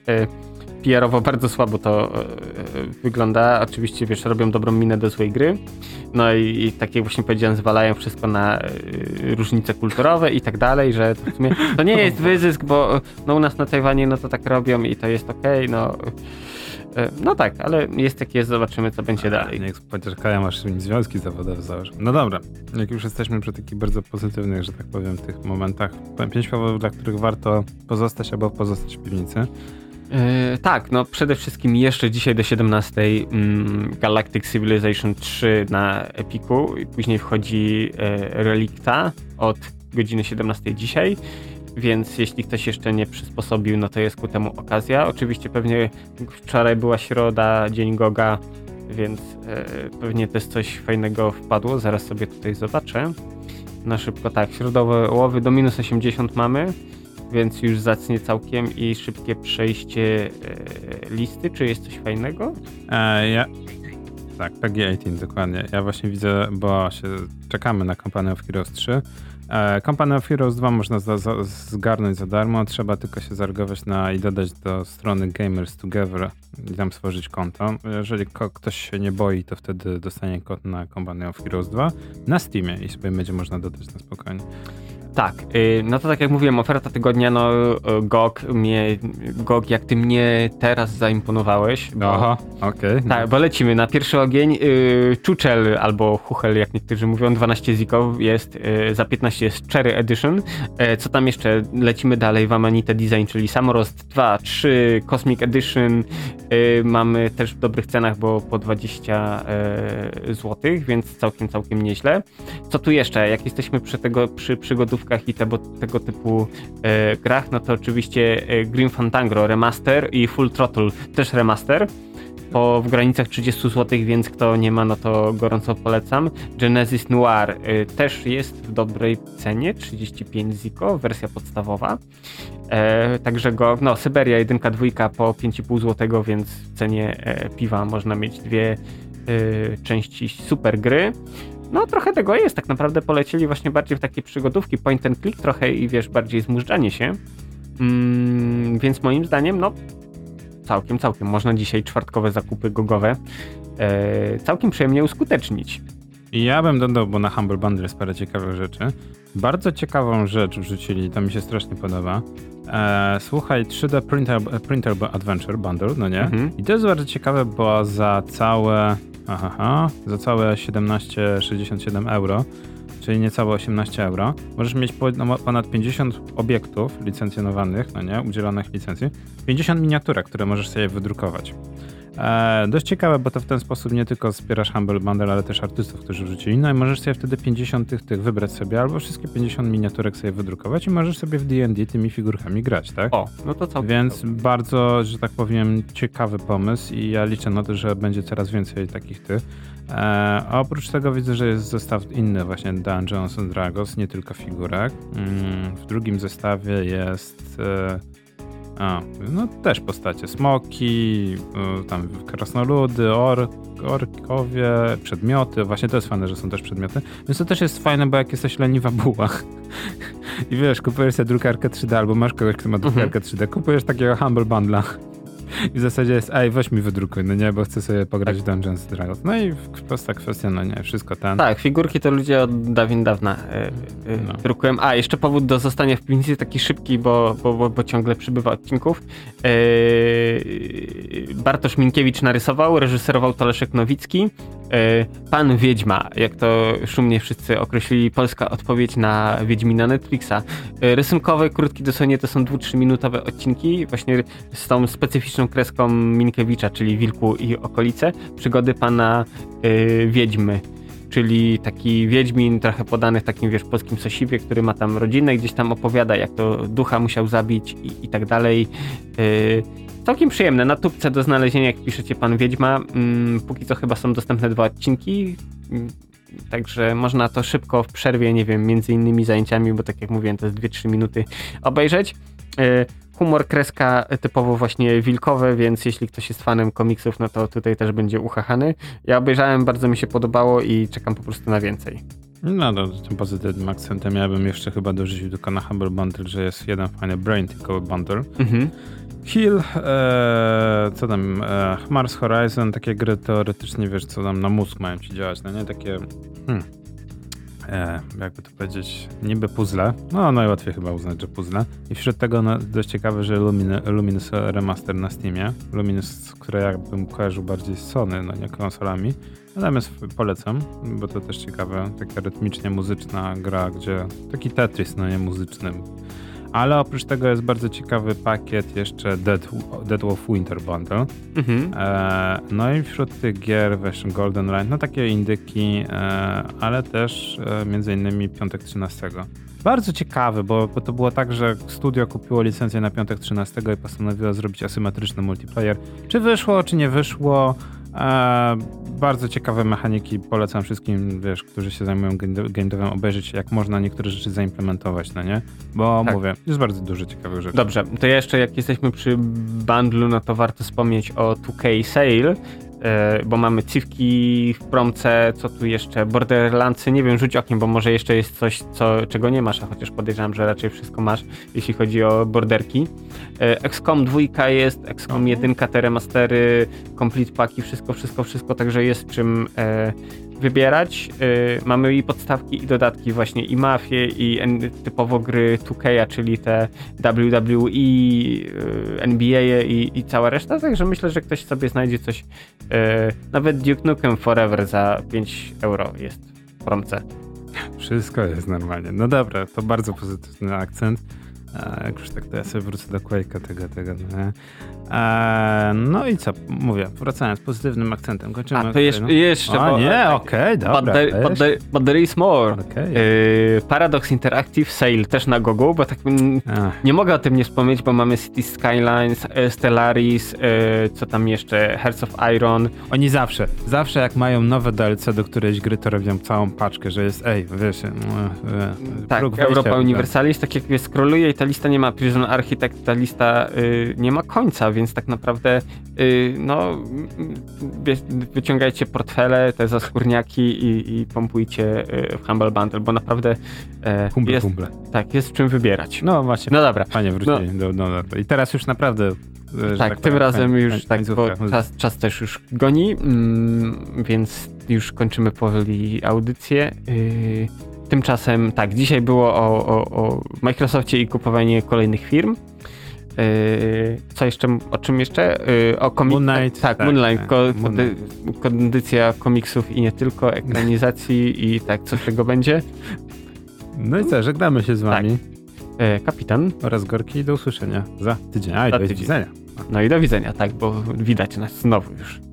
PR-owo bardzo słabo to wygląda. Oczywiście, wiesz, robią dobrą minę do złej gry. No i tak jak właśnie powiedziałem, zwalają wszystko na różnice kulturowe i tak dalej, że w sumie to nie jest wyzysk, bo no, u nas na Tajwanie no to tak robią i to jest okej, no. No tak, ale jest jak jest, zobaczymy, co będzie dalej. Niech poczekają, aż im związki zawodowe założą. No dobra, jak już jesteśmy przy takich bardzo pozytywnych, że tak powiem, tych momentach, 5 powodów, dla których warto pozostać albo pozostać w piwnicy. Tak, no przede wszystkim jeszcze dzisiaj do 17 Galactic Civilization 3 na Epiku i później wchodzi Relicta od godziny 17 dzisiaj, więc jeśli ktoś jeszcze nie przysposobił, no to jest ku temu okazja. Oczywiście pewnie wczoraj była środa, dzień GOGa, więc pewnie też coś fajnego wpadło, zaraz sobie tutaj zobaczę. No szybko tak, środowe łowy do minus 80 mamy. Więc już zacnie całkiem i szybkie przejście listy. Czy jest coś fajnego? Tak, PG-18 dokładnie. Ja właśnie widzę, bo się czekamy na Company of Heroes 3. Company of Heroes 2 można zgarnąć za darmo. Trzeba tylko się zalogować i dodać do strony Gamers Together i tam stworzyć konto. Jeżeli ktoś się nie boi, to wtedy dostanie kod na Company of Heroes 2 na Steamie i sobie będzie można dodać na spokojnie. Tak, no to tak jak mówiłem, oferta tygodnia, no GOG, jak ty mnie teraz zaimponowałeś. Bo, aha, okej. Okay. Tak, bo lecimy na pierwszy ogień. Czuczel albo Huchel, jak niektórzy mówią, 12 zików jest, za 15 jest Cherry Edition. Co tam jeszcze? Lecimy dalej w Amanita Design, czyli Samorost 2, 3, Cosmic Edition. Mamy też w dobrych cenach, bo po 20 zł, więc całkiem nieźle. Co tu jeszcze? Jak jesteśmy przy przygodów i tego typu grach, no to oczywiście Grim Fandango Remaster i Full Throttle też remaster w granicach 30 zł, więc kto nie ma, no to gorąco polecam. Genesis Noir też jest w dobrej cenie, 35 ziko, wersja podstawowa. Także Syberia 1, 2 po 5,5 zł, więc w cenie piwa można mieć dwie części super gry. No trochę tego jest, tak naprawdę polecieli właśnie bardziej w takie przygodówki, point and click trochę i wiesz, bardziej zmużdżanie się, więc moim zdaniem no całkiem można dzisiaj czwartkowe zakupy gogowe całkiem przyjemnie uskutecznić. I ja bym dodał, bo na Humble Bundle jest parę ciekawych rzeczy. Bardzo ciekawą rzecz wrzucili, to mi się strasznie podoba. Słuchaj, 3D Printable Adventure Bundle, no nie? Mhm. I to jest bardzo ciekawe, bo za całe 17,67 euro, czyli niecałe 18 euro, możesz mieć ponad 50 obiektów licencjonowanych, no nie, udzielonych licencji, 50 miniaturek, które możesz sobie wydrukować. Dość ciekawe, bo to w ten sposób nie tylko wspierasz Humble Bundle, ale też artystów, którzy wrzucili, no i możesz sobie wtedy 50 tych wybrać sobie, albo wszystkie 50 miniaturek sobie wydrukować i możesz sobie w D&D tymi figurkami grać, tak? O, no to całkiem. Więc bardzo, że tak powiem, ciekawy pomysł i ja liczę na to, że będzie coraz więcej takich tych. A oprócz tego widzę, że jest zestaw inny właśnie Dungeons and Dragons, nie tylko figurek. W drugim zestawie jest... też postacie, smoki, tam krasnoludy, orkowie, przedmioty, właśnie to jest fajne, że są też przedmioty, więc to też jest fajne, bo jak jesteś leniwa buła i wiesz, kupujesz sobie drukarkę 3D albo masz kogoś, kto ma drukarkę 3D, kupujesz takiego Humble Bundle'a i w zasadzie jest, weź mi wydrukuj, no nie, bo chcę sobie pograć w Dungeons & Dragons. No i prosta kwestia, no nie, wszystko ten. Tak, figurki to ludzie od dawna drukują. Jeszcze powód do zostania w piwnicy taki szybki, bo ciągle przybywa odcinków. Bartosz Minkiewicz narysował, reżyserował to Leszek Nowicki. Pan Wiedźma, jak to szumnie wszyscy określili, polska odpowiedź na Wiedźmina Netflixa. Rysunkowe, krótkie dosłownie to są 2-3 minutowe odcinki, właśnie z tą specyficzną kreską Minkiewicza, czyli Wilku i okolice, przygody pana Wiedźmy, czyli taki Wiedźmin trochę podany w takim, wiesz, polskim sosiwie, który ma tam rodzinę, gdzieś tam opowiada, jak to ducha musiał zabić i tak dalej. całkiem przyjemne, na tubce do znalezienia, jak piszecie Pan Wiedźma. Póki co chyba są dostępne 2 odcinki, także można to szybko w przerwie, nie wiem, między innymi zajęciami, bo tak jak mówiłem, to jest 2-3 minuty obejrzeć. Humor, kreska typowo właśnie wilkowe, więc jeśli ktoś jest fanem komiksów, no to tutaj też będzie uchachany. Ja obejrzałem, bardzo mi się podobało i czekam po prostu na więcej. No, tym pozytywnym akcentem ja bym jeszcze chyba dorzucił tylko na Humble Bundle, że jest jeden fajny Brain tylko Bundle. Mhm. Hill, co tam, Mars Horizon, takie gry teoretycznie, wiesz, co tam na mózg mają ci działać, no nie? Takie, jakby to powiedzieć, niby puzzle, no najłatwiej chyba uznać, że puzzle. I wśród tego no, dość ciekawe, że Luminous Remaster na Steamie, Luminous, które jakbym kojarzył bardziej z Sony, no nie konsolami, natomiast polecam, bo to też ciekawe, taka rytmicznie muzyczna gra, gdzie taki Tetris, no nie muzyczny. Ale oprócz tego jest bardzo ciekawy pakiet jeszcze Dead of Winter Bundle. Mhm. No i wśród tych gier wiesz, Golden Line, no takie indyki, ale też między innymi Piątek 13. Bardzo ciekawy, bo to było tak, że studio kupiło licencję na Piątek 13 i postanowiło zrobić asymetryczny multiplayer. Czy wyszło, czy nie wyszło? Bardzo ciekawe mechaniki, polecam wszystkim, wiesz, którzy się zajmują game devem, obejrzeć jak można niektóre rzeczy zaimplementować, no nie? Bo tak. Mówię, jest bardzo dużo ciekawych rzeczy. Dobrze, to jeszcze jak jesteśmy przy bundlu, no to warto wspomnieć o 2K Sale, bo mamy cywki w promce, co tu jeszcze, Borderlandsy, nie wiem, rzuć okiem, bo może jeszcze jest coś, czego nie masz, a chociaż podejrzewam, że raczej wszystko masz, jeśli chodzi o borderki. XCOM 2 jest, XCOM 1, te remastery, complete paki, wszystko, także jest czym wybierać. Mamy i podstawki, i dodatki właśnie, i mafie, i typowo gry 2K, czyli te WWE, NBA i cała reszta, także myślę, że ktoś sobie znajdzie coś. Nawet Duke Nukem Forever za 5 € jest w promce. Wszystko jest normalnie. No dobra, to bardzo pozytywny akcent. Jak już tak, to ja sobie wrócę do Quake'a tego. No i co? Mówię, wracając z pozytywnym akcentem. Kończymy. A, to jeszcze... O, bo, nie, okej, dobra. But there is more. Okay. Paradox Interactive Sale też na GOG-u, bo tak nie mogę o tym nie wspomnieć, bo mamy City Skylines, Stellaris, co tam jeszcze, Hearts of Iron. Oni zawsze jak mają nowe DLC do którejś gry, to robią całą paczkę, że jest, wiesz... tak, Europa Universalis, tak jak je scrolluje i ta lista nie ma Prison Architect, ta lista nie ma końca, więc tak naprawdę wyciągajcie portfele, te zaskórniaki i pompujcie w Humble Bundle, bo naprawdę kumble. Tak, jest w czym wybierać. No właśnie, no dobra. Panie wrócili do i teraz już naprawdę bo czas też już goni, więc już kończymy powoli audycję. Tymczasem tak, dzisiaj było o Microsoftie i kupowaniu kolejnych firm. Co jeszcze, o czym jeszcze? O komiksach. Moon Knight. Tak, Moon Knight. Kondycja komiksów i nie tylko, ekranizacji i tak, co z tego będzie. No i co, żegnamy się z wami. Tak. Kapitan. Oraz Gorki, do usłyszenia za tydzień. Do widzenia. No i do widzenia, tak, bo widać nas znowu już.